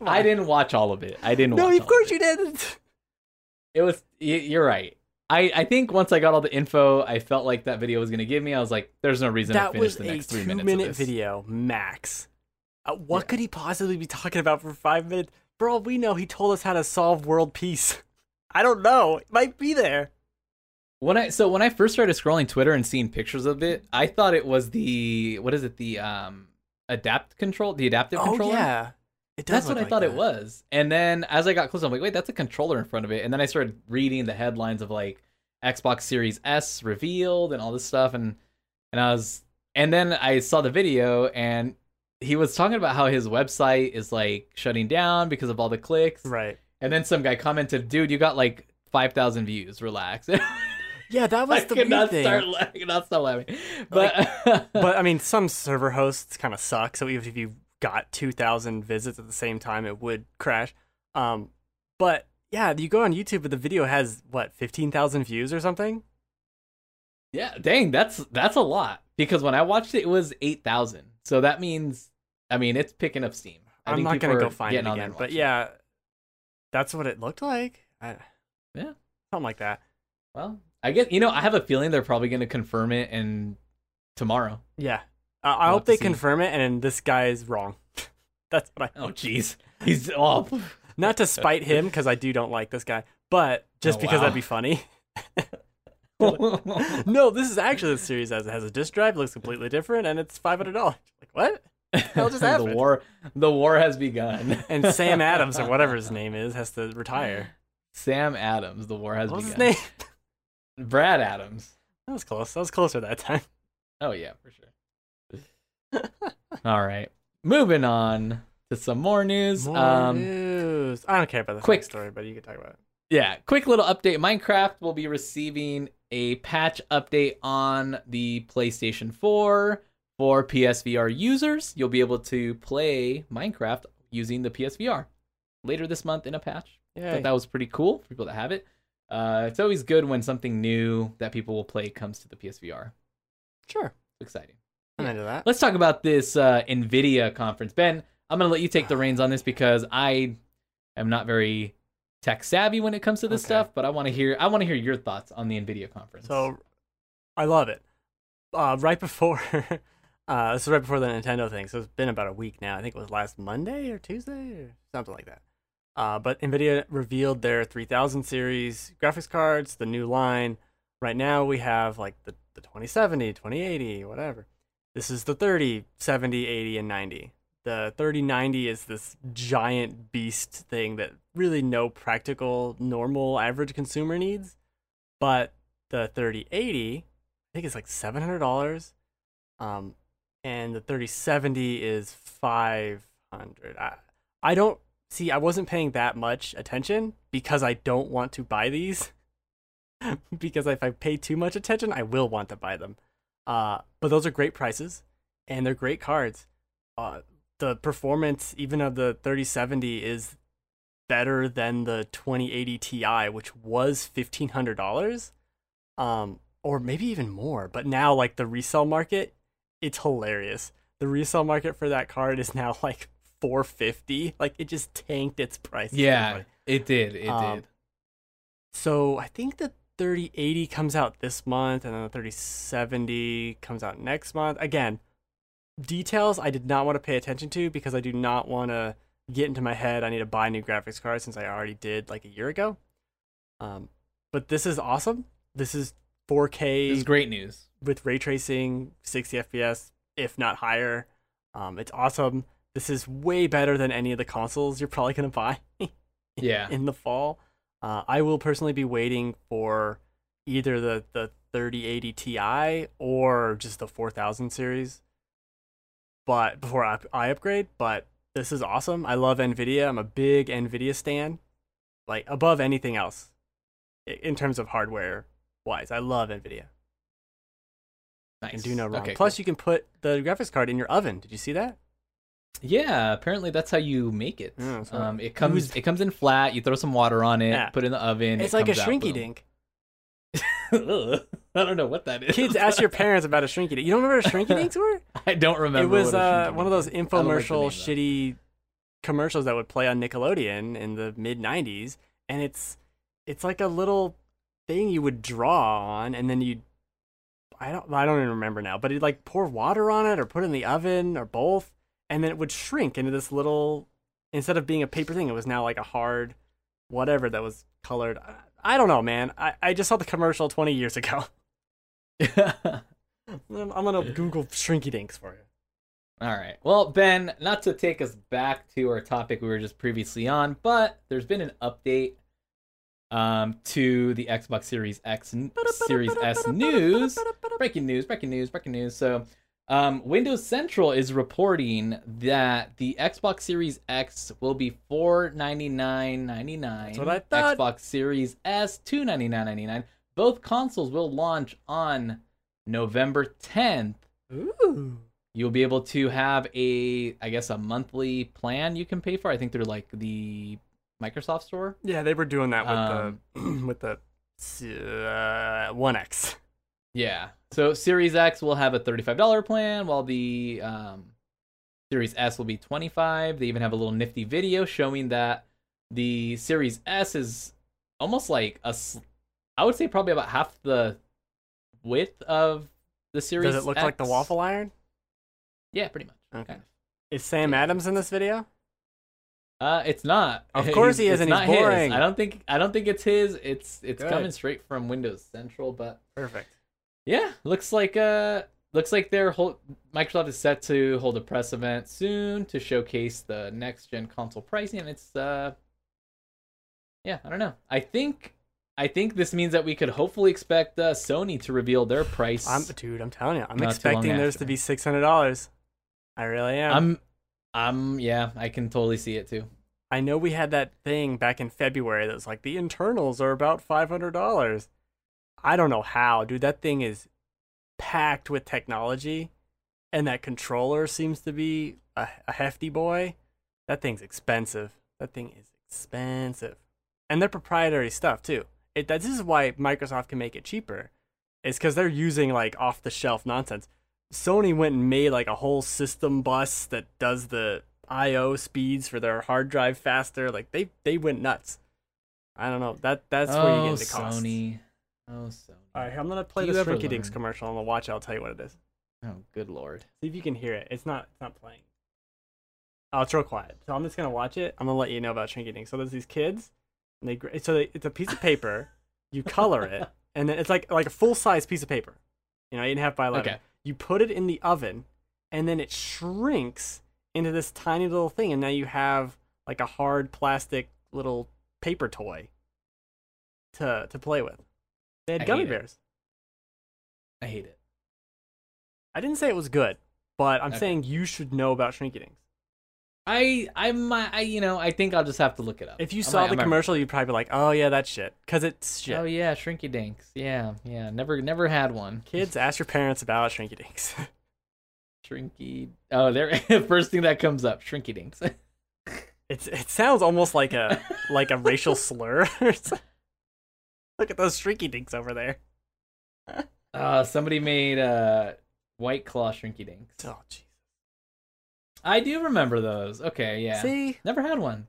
I didn't watch all of it. No, of course you didn't. It was... You're right. I think once I got all the info I felt like that video was going to give me, I was like, there's no reason to finish the next 3 minutes of this. That was a 2-minute video, max. What could he possibly be talking about for 5 minutes? For all we know, he told us how to solve world peace. I don't know. It might be there. When I first started scrolling Twitter and seeing pictures of it, I thought it was the... What is it? The... adaptive controller. Oh yeah, it does. That's what I thought it was. And then as I got closer, I'm like, wait, that's a controller in front of it. And then I started reading the headlines of like Xbox Series S revealed and all this stuff, and then I saw the video, and he was talking about how his website is like shutting down because of all the clicks. Right. And then some guy commented, "Dude, you got like 5,000 views. Relax." Yeah, that was the weird thing. I could not stop laughing. But, like, but I mean, some server hosts kind of suck. So even if you got 2,000 visits at the same time, it would crash. But yeah, you go on YouTube, but the video has, what, 15,000 views or something? Yeah, dang, that's a lot, because when I watched it, it was 8,000. So that means, I mean, it's picking up steam. I'm not gonna go find it again, but yeah, that's what it looked like. Yeah, something like that. Well, I guess, you know, I have a feeling they're probably gonna confirm it and tomorrow. Yeah, I hope they confirm it, and this guy is wrong. That's what I. Oh, jeez, he's off. Not to spite him, because I don't like this guy, but just because that'd be funny. No, this is actually the Series S. It has a disc drive, it looks completely different, and it's $500. Like, what? That'll just happen. The war has begun. And Sam Adams, or whatever his name is, has to retire. Sam Adams, the war has begun. What's his name? Brad Adams. That was close. That was closer that time. Oh, yeah, for sure. All right. Moving on to some more news. More news. I don't care about the quick story, but you can talk about it. Yeah, quick little update. Minecraft will be receiving a patch update on the PlayStation 4 for PSVR users. You'll be able to play Minecraft using the PSVR later this month in a patch. Yeah, I thought that was pretty cool for people that have it. It's always good when something new that people will play comes to the PSVR. Sure. Exciting. I'm into that. Let's talk about this NVIDIA conference. Ben, I'm going to let you take the reins on this because I am not very tech savvy when it comes to this stuff, but I want to hear your thoughts on the NVIDIA conference. So I love it. Right before the Nintendo thing, so it's been about a week now. I think it was last Monday or Tuesday or something like that. But NVIDIA revealed their 3000 series graphics cards, the new line. Right now we have like the 2070, 2080, whatever. This is the 30, 70, 80, and 90. The 3090 is this giant beast thing that really no practical, normal, average consumer needs. But the 3080, I think it's like $700. And the 3070 is $500. I wasn't paying that much attention because I don't want to buy these. Because if I pay too much attention, I will want to buy them. But those are great prices, and they're great cards. The performance, even of the 3070, is better than the 2080 Ti, which was $1,500, or maybe even more. But now, like, the resale market, it's hilarious. The resale market for that card is now like $450. Like, it just tanked its price. Yeah, it did. It did. So I think the 3080 comes out this month, and then the 3070 comes out next month. Again, details I did not want to pay attention to because I do not want to get into my head I need to buy new graphics cards since I already did like a year ago. But this is awesome. This is 4K. This is great news. With ray tracing, 60 FPS, if not higher. It's awesome. This is way better than any of the consoles you're probably going to buy in the fall. I will personally be waiting for either the 3080 Ti or just the 4000 series. But before I upgrade, but this is awesome. I love NVIDIA. I'm a big NVIDIA stan, like above anything else in terms of hardware wise. I love NVIDIA. Nice. You can do no wrong. Okay, plus, cool. You can put the graphics card in your oven. Did you see that? Yeah, apparently that's how you make it. It comes in flat. You throw some water on it, put it in the oven. It's like a shrinky dink. I don't know what that is. Kids, ask your parents about a shrinky dink. You don't remember what shrinky dinks were? I don't remember. It was one of those infomercial, shitty commercials that would play on Nickelodeon in the mid '90s, and it's like a little thing you would draw on, and then you I don't even remember now, but it like pour water on it or put it in the oven or both. And then it would shrink into this little, instead of being a paper thing, it was now like a hard whatever that was colored. I don't know, man. I just saw the commercial 20 years ago. I'm going to Google shrinky dinks for you. All right. Well, Ben, not to take us back to our topic we were just previously on, but there's been an update to the Xbox Series X, Series S news. Breaking news. So... Windows Central is reporting that the Xbox Series X will be $499.99. That's what I thought. Xbox Series S, $299.99. Both consoles will launch on November 10th. Ooh. You'll be able to have a monthly plan you can pay for. I think they're like the Microsoft Store. Yeah, they were doing that with the One X. Yeah. So Series X will have a $35 plan, while the Series S will be $25. They even have a little nifty video showing that the Series S is almost like a, I would say probably about half the width of the Series X. Does it look like the waffle iron? Yeah, pretty much. Okay. Kind of. Is Sam Adams in this video? It's not. Of course he isn't. He's boring. His. I don't think it's his. It's good. Coming straight from Windows Central, but perfect. Yeah, looks like their whole Microsoft is set to hold a press event soon to showcase the next gen console pricing. And it's yeah, I don't know. I think this means that we could hopefully expect Sony to reveal their price. I'm telling you, I'm expecting theirs to be $600. I really am. Yeah, I can totally see it too. I know we had that thing back in February that was like the internals are about $500. I don't know how, dude. That thing is packed with technology, and that controller seems to be a hefty boy. That thing's expensive. That thing is expensive, and they're proprietary stuff too. This is why Microsoft can make it cheaper. It's because they're using like off-the-shelf nonsense. Sony went and made like a whole system bus that does the I/O speeds for their hard drive faster. Like they went nuts. I don't know. That's where you get into costs. Oh Sony. All right, I'm gonna play this Rinky Dinks commercial on the watch. I'll tell you what it is. Oh, good lord! See if you can hear it. It's not playing. Oh, it's real quiet. So I'm just gonna watch it. I'm gonna let you know about Rinky Dinks. So there's these kids, and it's a piece of paper. You color it, and then it's like a full size piece of paper. You know, 8.5 by 11. Okay. You put it in the oven, and then it shrinks into this tiny little thing, and now you have like a hard plastic little paper toy to play with. They had gummy bears. I hate it. I didn't say it was good, but I'm saying you should know about Shrinky Dinks. I think I'll just have to look it up. If you saw the commercial, you'd probably be like, "Oh yeah, that's shit," because it's shit. Oh yeah, Shrinky Dinks. Yeah. Never had one. Kids, ask your parents about Shrinky Dinks. Oh, there. First thing that comes up, Shrinky Dinks. It sounds almost like a racial slur. Look at those Shrinky Dinks over there. Somebody made White Claw Shrinky Dinks. Oh jeez. I do remember those. Okay, yeah. See? Never had one.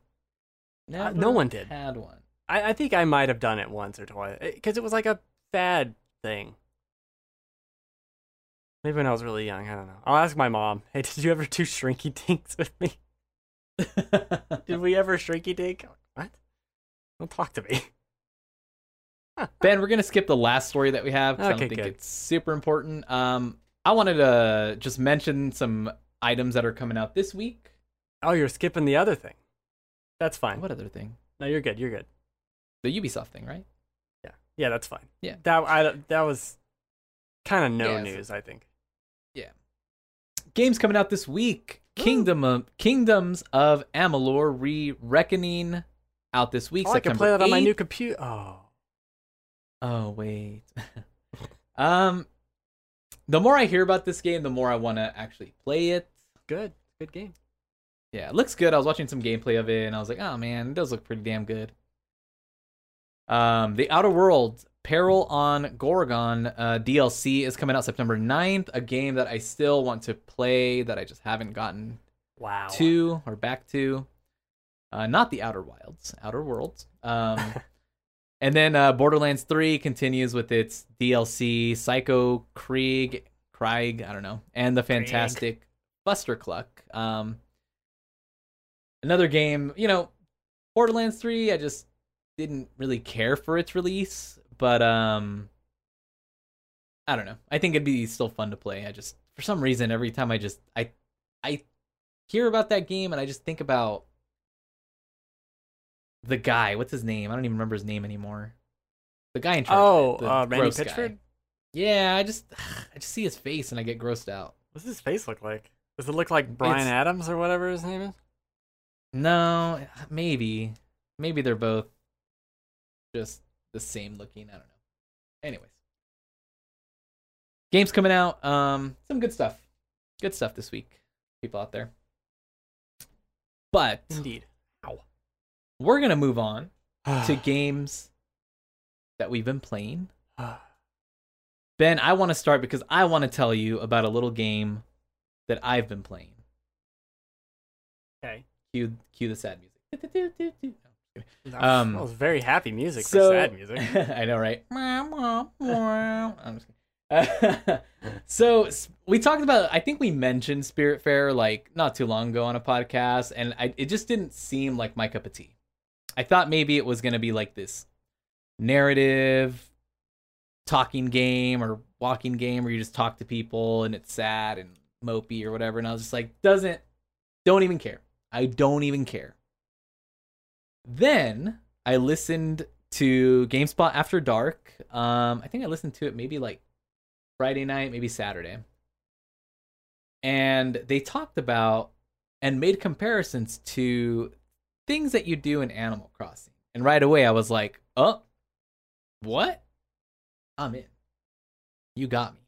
No one did. Had one. I think I might have done it once or twice. Because it was like a fad thing. Maybe when I was really young. I don't know. I'll ask my mom. Hey, did you ever do Shrinky Dinks with me? Did we ever Shrinky Dink? What? Don't talk to me. Ben, we're going to skip the last story that we have. Because I don't think it's super important. I wanted to just mention some items that are coming out this week. Oh, you're skipping the other thing. That's fine. What other thing? No, you're good. The Ubisoft thing, right? Yeah, that's fine. Yeah, that was kind of news, I think. Yeah, games coming out this week. Kingdoms of Amalur: Re-Reckoning out this week. I can play that 8th. On my new computer. Oh wait. The more I hear about this game, the more I want to actually play it. Good game. Yeah, it looks good. I was watching some gameplay of it, and I was like, oh man, it does look pretty damn good. The Outer Worlds, Peril on Gorgon DLC is coming out September 9th, a game that I still want to play that I just haven't gotten to or back to. Not the Outer Worlds. And then Borderlands 3 continues with its DLC, Psycho Krieg, I don't know, and the fantastic Bustercluck. Another game, Borderlands 3, I just didn't really care for its release, but I don't know. I think it'd be still fun to play. I just, for some reason, every time I hear about that game and I just think about the guy, what's his name? I don't even remember his name anymore. The guy in charge. Randy Pitchford? Guy. Yeah, I just see his face and I get grossed out. What's his face look like? Does it look like Brian Adams or whatever his name is? No, maybe. Maybe they're both just the same looking. I don't know. Anyways. Games coming out. Some good stuff. Good stuff this week. People out there. But. Indeed. We're going to move on to games that we've been playing Ben, I want to start because I want to tell you about a little game that I've been playing. Okay. Cue the sad music. That was very happy music for sad music. I know, right? I'm just kidding. So we talked about, I think we mentioned Spiritfarer like not too long ago on a podcast, and it just didn't seem like my cup of tea. I thought maybe it was going to be like this narrative talking game or walking game where you just talk to people and it's sad and mopey or whatever. And I was just like, don't even care. I don't even care. Then I listened to GameSpot After Dark. I think I listened to it maybe like Friday night, maybe Saturday. And they talked about and made comparisons to things that you do in Animal Crossing. And right away I was like, oh, what? I'm in. You got me.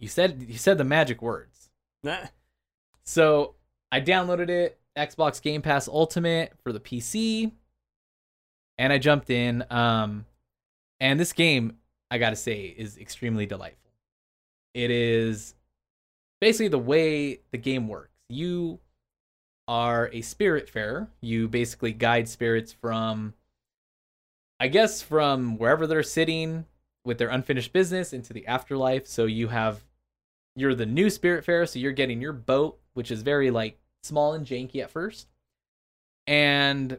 You said the magic words. So I downloaded it, Xbox Game Pass Ultimate for the PC. And I jumped in. And this game, I gotta say, is extremely delightful. It is basically the way the game works. You are a Spiritfarer. You basically guide spirits from, I guess, from wherever they're sitting with their unfinished business into the afterlife. So you're the new Spiritfarer, so you're getting your boat, which is very like small and janky at first. And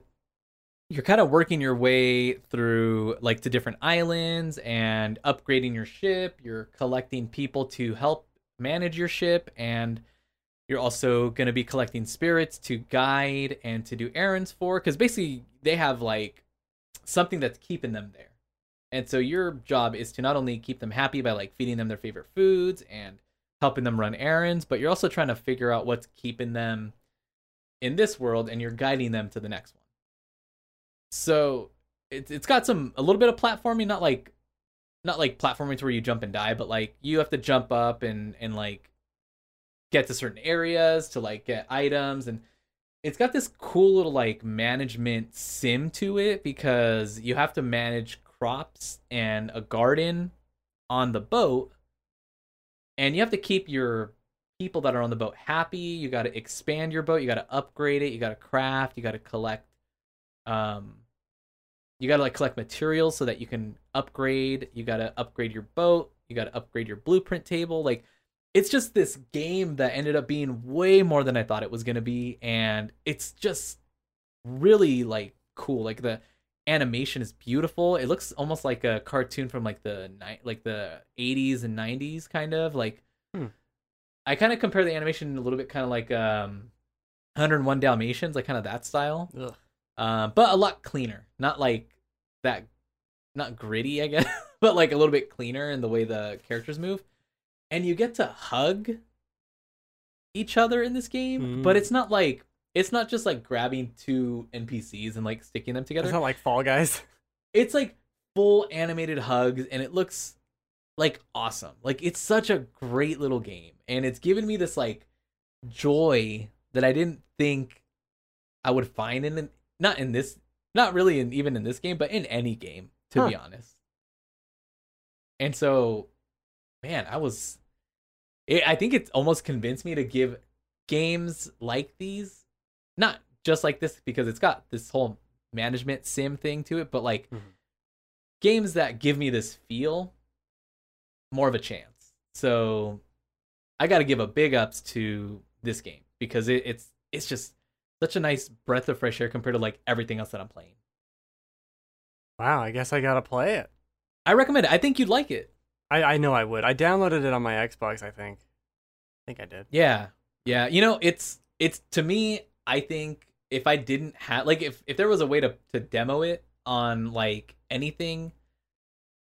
you're kind of working your way through like to different islands and upgrading your ship. You're collecting people to help manage your ship. And you're also going to be collecting spirits to guide and to do errands for, because basically they have like something that's keeping them there. And so your job is to not only keep them happy by like feeding them their favorite foods and helping them run errands, but you're also trying to figure out what's keeping them in this world, and you're guiding them to the next one. So it's got a little bit of platforming, not like platforming to where you jump and die, but like you have to jump up and like get to certain areas to like get items. And it's got this cool little like management sim to it, because you have to manage crops and a garden on the boat, and you have to keep your people that are on the boat happy. You got to expand your boat. You got to upgrade it. You got to craft, you got to collect. You got to like collect materials so that you can upgrade. You got to upgrade your boat. You got to upgrade your blueprint table. Like, it's just this game that ended up being way more than I thought it was going to be. And it's just really like cool. Like the animation is beautiful. It looks almost like a cartoon from like the 80s and 90s kind of like, I kind of compare the animation a little bit kind of like, 101 Dalmatians, like kind of that style. Ugh. But a lot cleaner, not like that, not gritty, I guess, but like a little bit cleaner in the way the characters move. And you get to hug each other in this game, but it's not just like grabbing two NPCs and like sticking them together. It's not like Fall Guys. It's like full animated hugs, and it looks like awesome. Like, it's such a great little game, and it's given me this like joy that I didn't think I would find not really in this game, but in any game, to be honest. And so, man, I think it's almost convinced me to give games like these, not just like this, because it's got this whole management sim thing to it, but like games that give me this feel more of a chance. So I got to give a big ups to this game, because it's just such a nice breath of fresh air compared to like everything else that I'm playing. Wow, I guess I gotta play it. I recommend it. I think you'd like it. I know I would. I downloaded it on my Xbox, I think. I think I did. Yeah. You know, it's to me, I think if I didn't have like if there was a way to demo it on like anything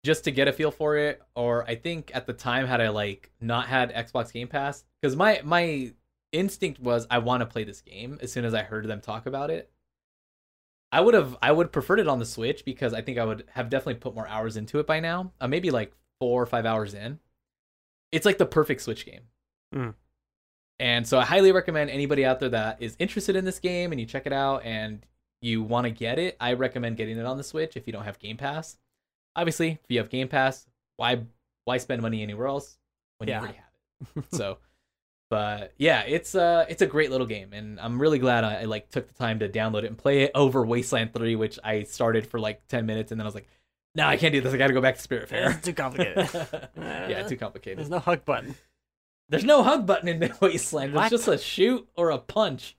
just to get a feel for it, or I think at the time had I like not had Xbox Game Pass, because my instinct was I want to play this game as soon as I heard them talk about it. I would preferred it on the Switch, because I think I would have definitely put more hours into it by now. Maybe like 4 or 5 hours in. It's like the perfect Switch game. And so I highly recommend anybody out there that is interested in this game and you check it out and you want to get it, I recommend getting it on the Switch if you don't have Game Pass. Obviously, if you have Game Pass, why why spend money anywhere else when you already have it? So, but yeah, it's a great little game, and I'm really glad I like took the time to download it and play it over Wasteland 3, which I started for like 10 minutes, and then I was like, no, I can't do this. I got to go back to Spiritfarer. It's too complicated. Yeah, too complicated. There's no hug button. There's no hug button in Wasteland. What? It's just a shoot or a punch.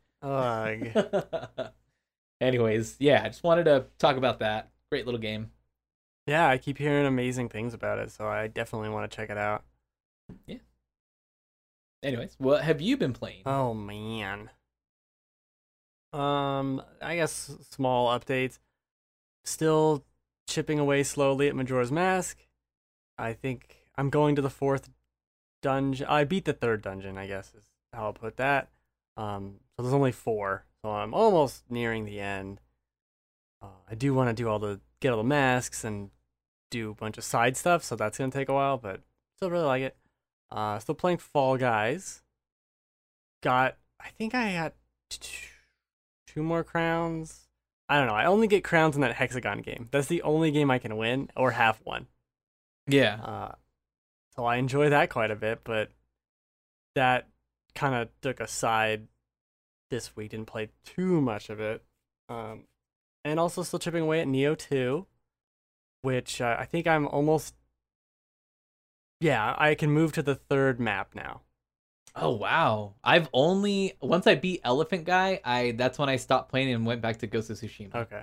Anyways, yeah, I just wanted to talk about that. Great little game. Yeah, I keep hearing amazing things about it, so I definitely want to check it out. Yeah. Anyways, what have you been playing? Oh, man. I guess small updates. Still chipping away slowly at Majora's Mask. I think I'm going to the fourth dungeon. I beat the third dungeon, I guess, is how I'll put that. So there's only four, so I'm almost nearing the end. I do want to do get all the masks and do a bunch of side stuff, so that's going to take a while, but still really like it. Still playing Fall Guys. I think I got two more crowns. I don't know. I only get crowns in that hexagon game. That's the only game I can win or have won. Yeah. So I enjoy that quite a bit, but that kind of took a side this week. Didn't play too much of it. And also still chipping away at Nioh 2, which I think I'm almost... Yeah, I can move to the third map now. Oh, wow. I've only... Once I beat Elephant Guy, that's when I stopped playing and went back to Ghost of Tsushima. Okay.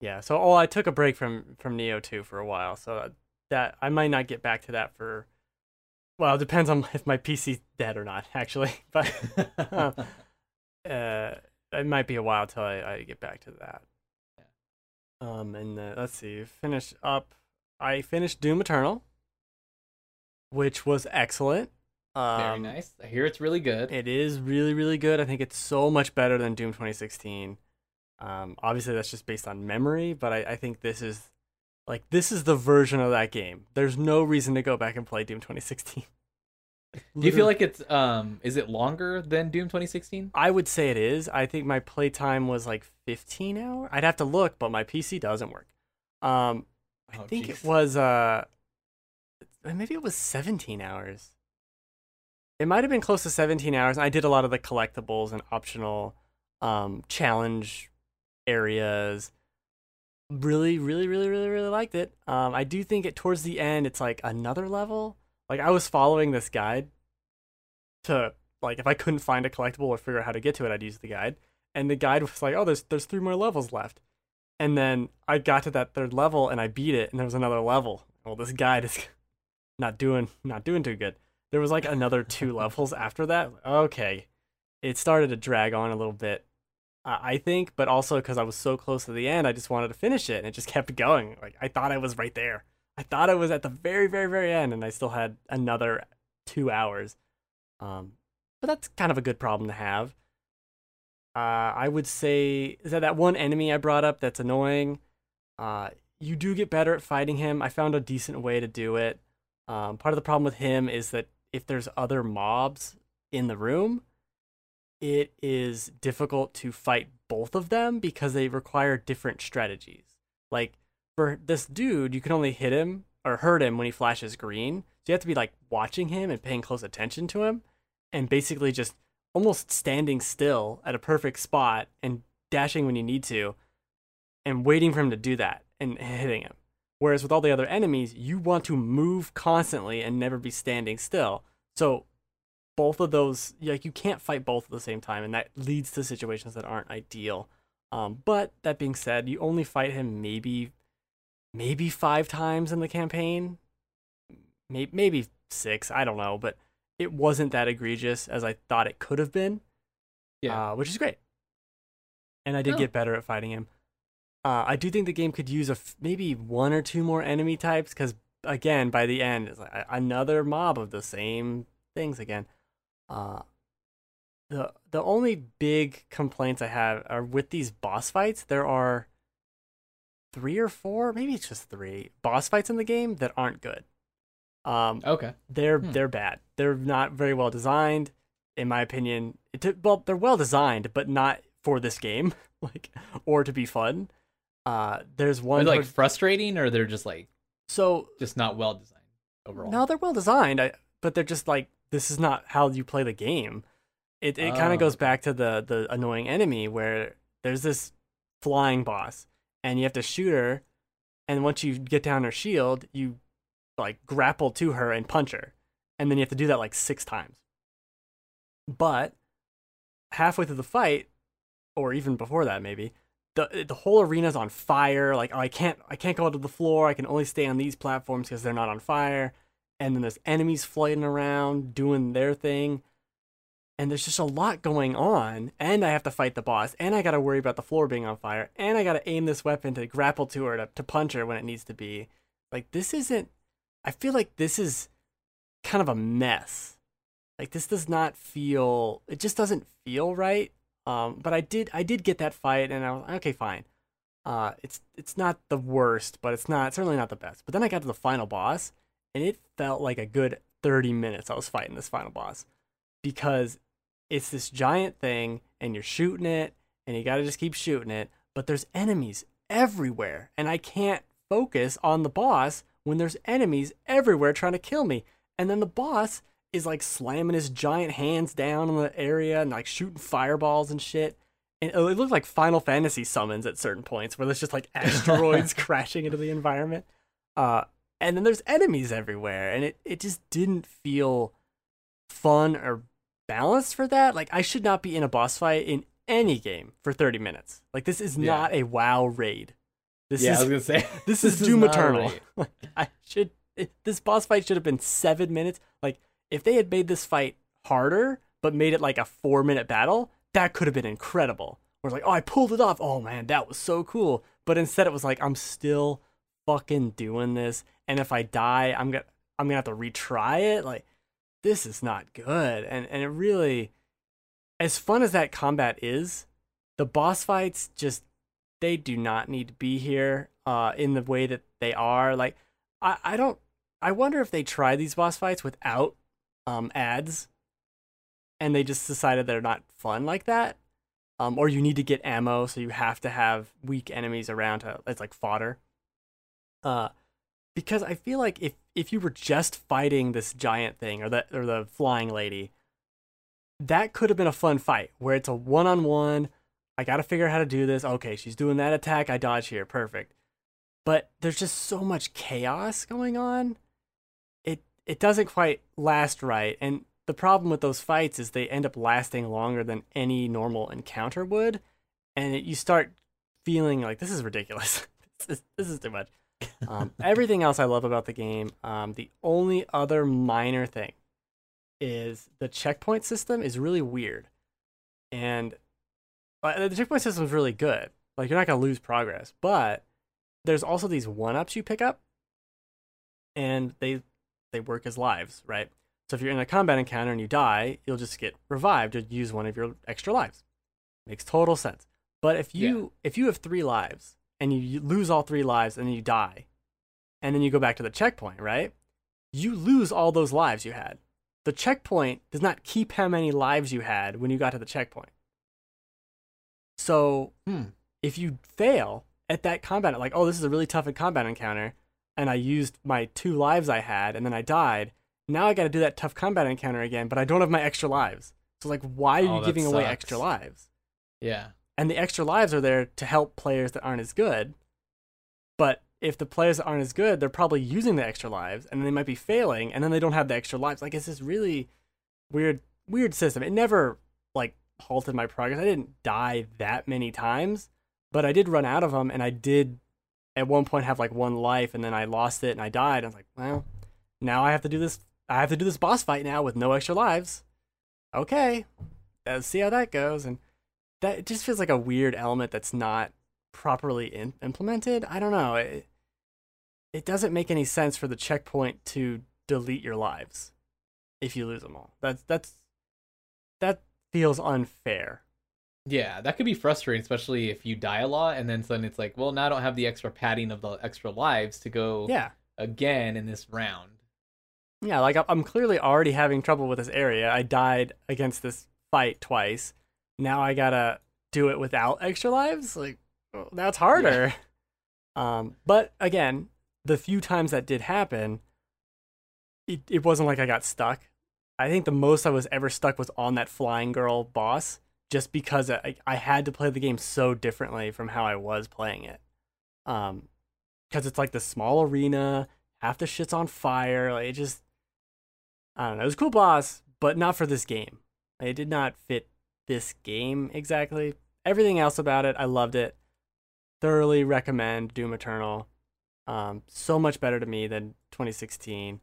Yeah, so I took a break from Nioh 2 for a while, so that I might not get back to that for... Well, it depends on if my PC's dead or not, actually. But it might be a while till I get back to that. Yeah. Let's see. Finish up. I finished Doom Eternal, which was excellent. Very nice. I hear it's really good. It is really, really good. I think it's so much better than Doom 2016. Obviously, that's just based on memory, but I think this is the version of that game. There's no reason to go back and play Doom 2016. Do you feel like it's is it longer than Doom 2016? I would say it is. I think my playtime was like 15 hours. I'd have to look, but my PC doesn't work. It was maybe it was 17 hours. It might have been close to 17 hours. I did a lot of the collectibles and optional challenge areas. Really, really, really, really, really liked it. I do think towards the end, it's like another level. Like I was following this guide to like if I couldn't find a collectible or figure out how to get to it, I'd use the guide. And the guide was like, oh, there's three more levels left. And then I got to that third level and I beat it, and there was another level. Well, this guide is not doing too good. There was like another two levels after that. Okay. It started to drag on a little bit, I think, but also because I was so close to the end, I just wanted to finish it, and it just kept going. Like I thought I was right there. I thought I was at the very, very, very end, and I still had another 2 hours. But that's kind of a good problem to have. I would say is that one enemy I brought up that's annoying. You do get better at fighting him. I found a decent way to do it. Part of the problem with him is that if there's other mobs in the room, it is difficult to fight both of them because they require different strategies. Like for this dude, you can only hit him or hurt him when he flashes green. So you have to be like watching him and paying close attention to him and basically just almost standing still at a perfect spot and dashing when you need to and waiting for him to do that and hitting him. Whereas with all the other enemies, you want to move constantly and never be standing still. So both of those, like you can't fight both at the same time, and that leads to situations that aren't ideal. But that being said, you only fight him maybe 5 times in the campaign, maybe 6. I don't know, but it wasn't that egregious as I thought it could have been. Yeah, which is great. And I did get better at fighting him. I do think the game could use maybe 1 or 2 more enemy types because, again, by the end, it's like another mob of the same things again. The only big complaints I have are with these boss fights. There are 3 or 4, maybe it's just 3, boss fights in the game that aren't good. Okay. They're bad. They're not very well designed, in my opinion. They're well designed, but not for this game, like or to be fun. There's one. Are they, like, frustrating, or they're just not well designed? overall. No, they're well designed, but they're just like, this is not how you play the game. It kind of goes back to the annoying enemy where there's this flying boss and you have to shoot her, and once you get down her shield, you like grapple to her and punch her, and then you have to do that like 6 times. But halfway through the fight, or even before that maybe, the whole arena's on fire. Like, oh, I can't go out to the floor. I can only stay on these platforms because they're not on fire. And then there's enemies floating around doing their thing. And there's just a lot going on. And I have to fight the boss. And I got to worry about the floor being on fire. And I got to aim this weapon to grapple to her, to punch her when it needs to be. Like, this isn't... I feel like this is kind of a mess. Like, this does not feel... It just doesn't feel right. But I did get that fight, and I was like, okay, fine. It's not the worst, but it's certainly not the best. But then I got to the final boss, and it felt like a good 30 minutes I was fighting this final boss, because it's this giant thing, and you're shooting it, and you gotta just keep shooting it. But there's enemies everywhere, and I can't focus on the boss when there's enemies everywhere trying to kill me. And then the boss is like slamming his giant hands down in the area and like shooting fireballs and shit. And it looked like Final Fantasy summons at certain points where there's just like asteroids crashing into the environment. And then there's enemies everywhere. And it just didn't feel fun or balanced for that. Like, I should not be in a boss fight in any game for 30 minutes. Like, this is not a WoW raid. This is, I was going to say. This is Doom Eternal. Like, this boss fight should have been 7 minutes. Like, if they had made this fight harder, but made it like a 4-minute battle, that could have been incredible. Where it's like, oh, I pulled it off. Oh, man, that was so cool. But instead it was like, I'm still fucking doing this. And if I die, I'm gonna have to retry it. Like, this is not good. And it really, as fun as that combat is, the boss fights just, they do not need to be here in the way that they are. Like, I wonder if they tried these boss fights without ads, and they just decided they're not fun like that, or you need to get ammo, so you have to have weak enemies around to, it's like fodder, because I feel like if you were just fighting this giant thing or the flying lady, that could have been a fun fight where it's a 1-on-1. I gotta figure out how to do this. Okay, she's doing that attack, I dodge here, perfect. But there's just so much chaos going on, it doesn't quite last right. And the problem with those fights is they end up lasting longer than any normal encounter would. And you start feeling like, this is ridiculous. this is too much. Everything else I love about the game. The only other minor thing is the checkpoint system is really weird. And the checkpoint system is really good. Like, you're not going to lose progress. But there's also these one-ups you pick up. And they work as lives, right? So if you're in a combat encounter and you die, you'll just get revived to use one of your extra lives. Makes total sense. But if you have 3 lives and you lose all 3 lives and then you die, and then you go back to the checkpoint, right? You lose all those lives you had. The checkpoint does not keep how many lives you had when you got to the checkpoint. So if you fail at that combat, like, oh, this is a really tough combat encounter, and I used my 2 lives I had, and then I died. Now I got to do that tough combat encounter again, but I don't have my extra lives. So, like, why are you giving away extra lives? Yeah. And the extra lives are there to help players that aren't as good. But if the players that aren't as good, they're probably using the extra lives, and they might be failing, and then they don't have the extra lives. Like, it's this really weird system. It never, like, halted my progress. I didn't die that many times, but I did run out of them, and I did... at one point have like 1 life, and then I lost it and I died. I was like, well, now I have to do this. I have to do this boss fight now with no extra lives. Okay. Let's see how that goes. And that it just feels like a weird element that's not properly implemented. I don't know. It doesn't make any sense for the checkpoint to delete your lives if you lose them all. That feels unfair. Yeah, that could be frustrating, especially if you die a lot, and then suddenly it's like, well, now I don't have the extra padding of the extra lives to go again in this round. Yeah, like, I'm clearly already having trouble with this area. I died against this fight twice. Now I gotta do it without extra lives? Like, well, that's harder. Yeah. But, again, the few times that did happen, it wasn't like I got stuck. I think the most I was ever stuck was on that flying girl boss, just because I had to play the game so differently from how I was playing it. Because it's like the small arena, half the shit's on fire. Like, it just, I don't know. It was a cool boss, but not for this game. It did not fit this game exactly. Everything else about it, I loved it. Thoroughly recommend Doom Eternal. So much better to me than 2016.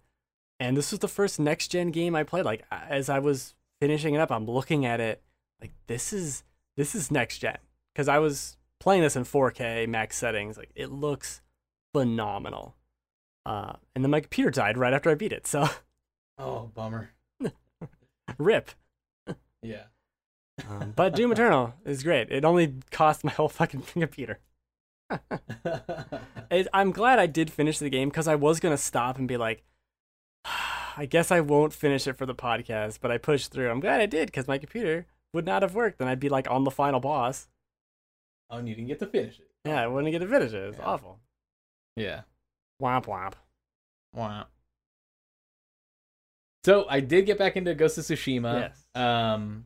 And this was the first next-gen game I played. Like, as I was finishing it up, I'm looking at it like, this is next-gen. Because I was playing this in 4K max settings. Like, it looks phenomenal. And then my computer died right after I beat it, so... Oh, bummer. Rip. Yeah. But Doom Eternal is great. It only cost my whole fucking computer. I'm glad I did finish the game, because I was going to stop and be like, I guess I won't finish it for the podcast, but I pushed through. I'm glad I did, because my computer would not have worked, and I'd be like on the final boss. Oh, and you didn't get to finish it. Yeah, I wouldn't get to finish it. It's awful. Yeah. Womp womp. Womp. So I did get back into Ghost of Tsushima. Yes. I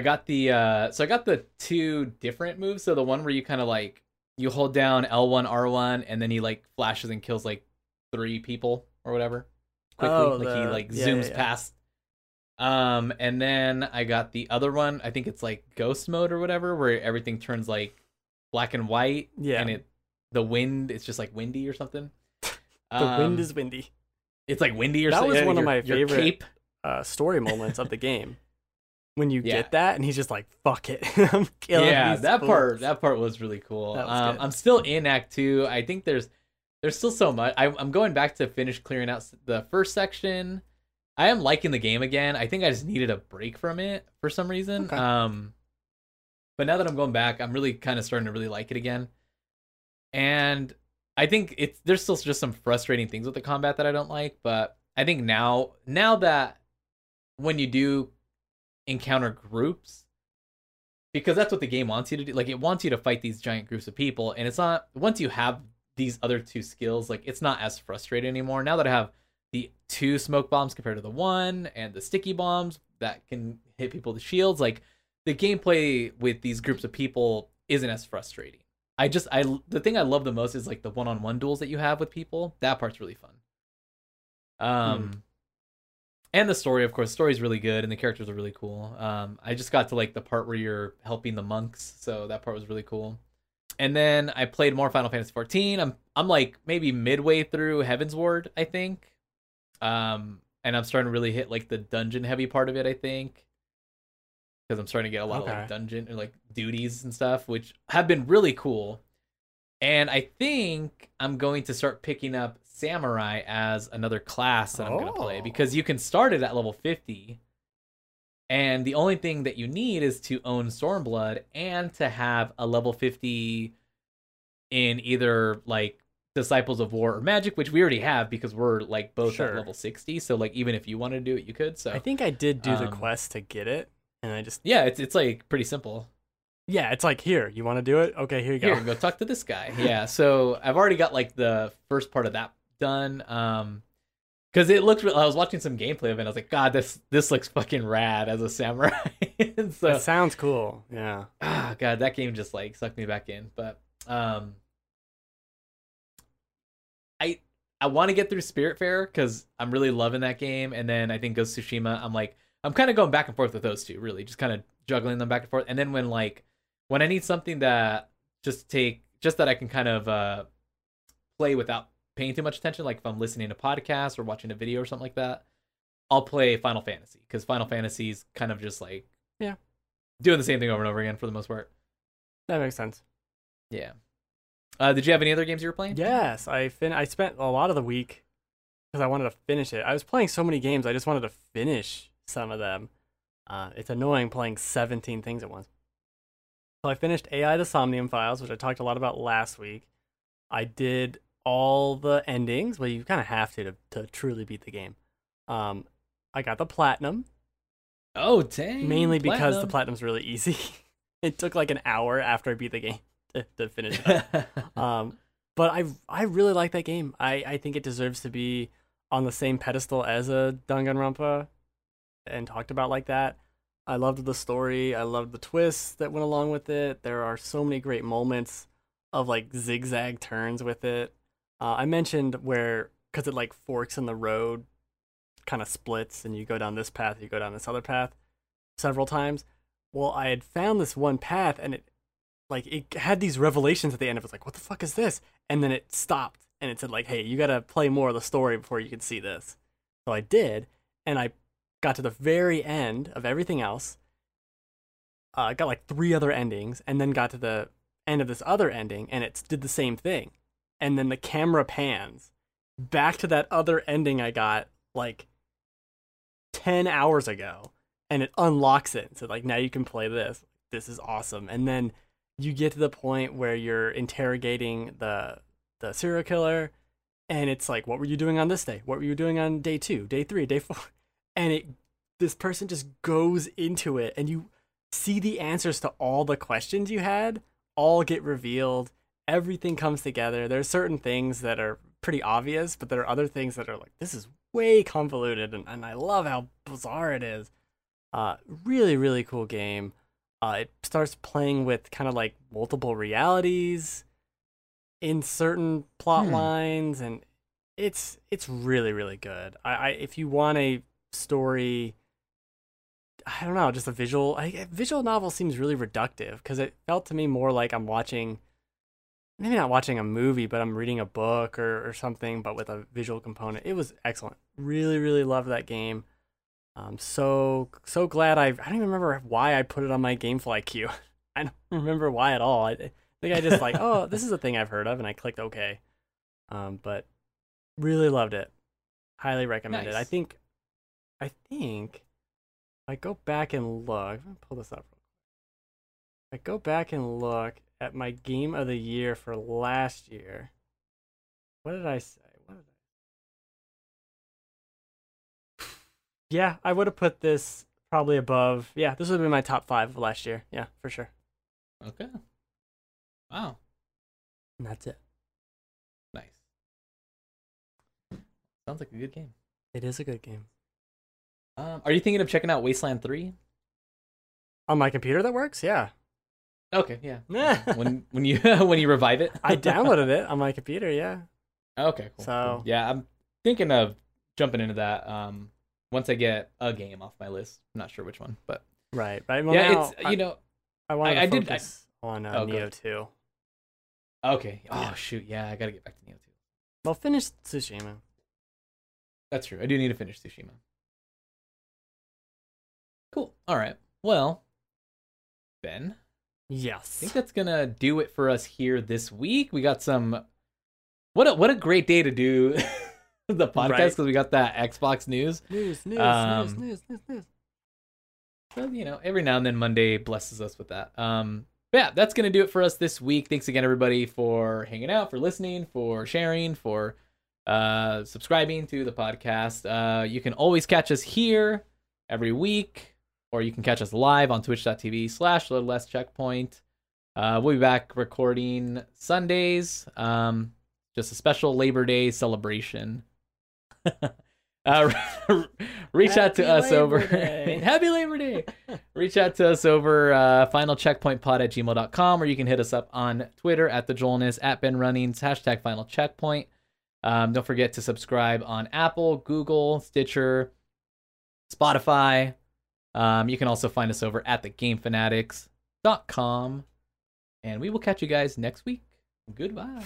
got the two different moves. So the one where you kind of like, you hold down L1, R1, and then he like flashes and kills like three people or whatever. Quickly. Oh, like he like zooms past. And then I got the other one. I think it's like ghost mode or whatever, where everything turns like black and white. Yeah. And the wind, it's just like windy or something. The wind is windy. It's like windy or something. That was one of my favorite story moments of the game. When you get that, and he's just like, fuck it. I'm killing these that fools. That part was really cool. Was I'm still in Act 2. I think there's still so much. I'm going back to finish clearing out the first section. I am liking the game again. I think I just needed a break from it for some reason. Okay. But now that I'm going back, I'm really kind of starting to really like it again. And I think there's still just some frustrating things with the combat that I don't like, but I think now that when you do encounter groups, because that's what the game wants you to do, like, it wants you to fight these giant groups of people, and it's not, once you have these other two skills, like, it's not as frustrating anymore. Now that I have the two smoke bombs compared to the one, and the sticky bombs that can hit people with shields, like, the gameplay with these groups of people isn't as frustrating. The thing I love the most is like the one-on-one duels that you have with people. That part's really fun. And the story, of course, story's really good, and the characters are really cool. I just got to like the part where you're helping the monks, so that part was really cool. And then I played more Final Fantasy XIV. I'm like maybe midway through Heaven's Ward, I think. And I'm starting to really hit like the dungeon heavy part of it, I think, because I'm starting to get a lot of like dungeon or like duties and stuff, which have been really cool. And I think I'm going to start picking up Samurai as another class that I'm going to play, because you can start it at level 50, and the only thing that you need is to own Stormblood and to have a level 50 in either like Disciples of War or Magic, which we already have, because we're like both at level 60. So like, even if you wanted to do it, you could. So I think I did do the quest to get it. And I just... Yeah, it's like pretty simple. Yeah, it's like, here, you want to do it? Okay, here you go. Here, go talk to this guy. Yeah, so I've already got like the first part of that done. Because it looked... I was watching some gameplay of it, and I was like, God, this looks fucking rad as a samurai. So, that sounds cool, yeah. Oh, God, that game just like sucked me back in. But I want to get through Spiritfarer, because I'm really loving that game. And then I think Ghost of Tsushima, I'm like... I'm kind of going back and forth with those two, really, just kind of juggling them back and forth. And then when I need something that that I can kind of play without paying too much attention, like if I'm listening to podcasts or watching a video or something like that, I'll play Final Fantasy, because Final Fantasy is kind of just like doing the same thing over and over again for the most part. That makes sense. Yeah. Did you have any other games you were playing? Yes, I spent a lot of the week because I wanted to finish it. I was playing so many games, I just wanted to finish some of them. It's annoying playing 17 things at once. So I finished AI the Somnium Files, which I talked a lot about last week. I did all the endings. Well, you kind of have to truly beat the game. I got the platinum. Oh, dang. Mainly platinum. Because the platinum's really easy. It took like an hour after I beat the game to finish it up. But I really like that game. I think it deserves to be on the same pedestal as a Danganronpa and talked about like that. I loved the story. I loved the twists that went along with it. There are so many great moments of like zigzag turns with it. I mentioned where, because it like forks in the road, kind of splits, and you go down this path, you go down this other path several times. Well, I had found this one path, and it had these revelations at the end of it. It's like, what the fuck is this? And then it stopped, and it said like, hey, you got to play more of the story before you can see this. So I did, and I got to the very end of everything else. Got like 3 other endings, and then got to the end of this other ending, and it did the same thing. And then the camera pans back to that other ending I got like 10 hours ago, and it unlocks it. So like, now you can play this. This is awesome. And then you get to the point where you're interrogating the serial killer, and it's like, what were you doing on this day? What were you doing on day 2, day 3, day 4? And this person just goes into it, and you see the answers to all the questions you had all get revealed. Everything comes together. There's certain things that are pretty obvious, but there are other things that are like, this is way convoluted, and I love how bizarre it is. Really, really cool game. It starts playing with kind of like multiple realities in certain plot lines, and it's really, really good. If you want a story, I don't know, just a visual, a visual novel seems really reductive, because it felt to me more like I'm watching, maybe not watching a movie, but I'm reading a book or something, but with a visual component. It was excellent. Really, really loved that game. I'm so glad I don't even remember why I put it on my Gamefly queue. I don't remember why at all. I think I just like, oh, this is a thing I've heard of, and I clicked OK. But really loved it. Highly recommend it. I think I go back and look. I'm gonna pull this up real quick. I go back and look at my game of the year for last year. What did I say? Yeah, I would have put this probably above. Yeah, this would have been my top 5 of last year. Yeah, for sure. Okay. Wow. And that's it. Nice. Sounds like a good game. It is a good game. Are you thinking of checking out Wasteland 3? On my computer that works? Yeah. Okay, yeah. when you revive it? I downloaded it on my computer, yeah. Okay, cool. So, yeah, I'm thinking of jumping into that. Once I get a game off my list, I'm not sure which one, but right. Well, yeah, now, it's, you know, I want to focus on Nioh 2. Okay. Oh yeah. Shoot, yeah, I gotta get back to Nioh 2. Well, finish Tsushima. That's true. I do need to finish Tsushima. Cool. All right. Well, Ben. Yes. I think that's gonna do it for us here this week. We got some. What a great day to do. The podcast, because we got that Xbox news. So, you know, every now and then Monday blesses us with that. Yeah, that's gonna do it for us this week. Thanks again, everybody, for hanging out, for listening, for sharing, for subscribing to the podcast. You can always catch us here every week, or you can catch us live on twitch.tv/The Last Checkpoint. We'll be back recording Sundays. Just a special Labor Day celebration. Reach out to us over Happy Labor Day. Reach out to us over finalcheckpointpod@gmail.com, or you can hit us up on Twitter at @theJoelness, @BenRunnings, #FinalCheckpoint. Don't forget to subscribe on Apple, Google, Stitcher, Spotify. You can also find us over at TheGameFanatics.com, and we will catch you guys next week. Goodbye.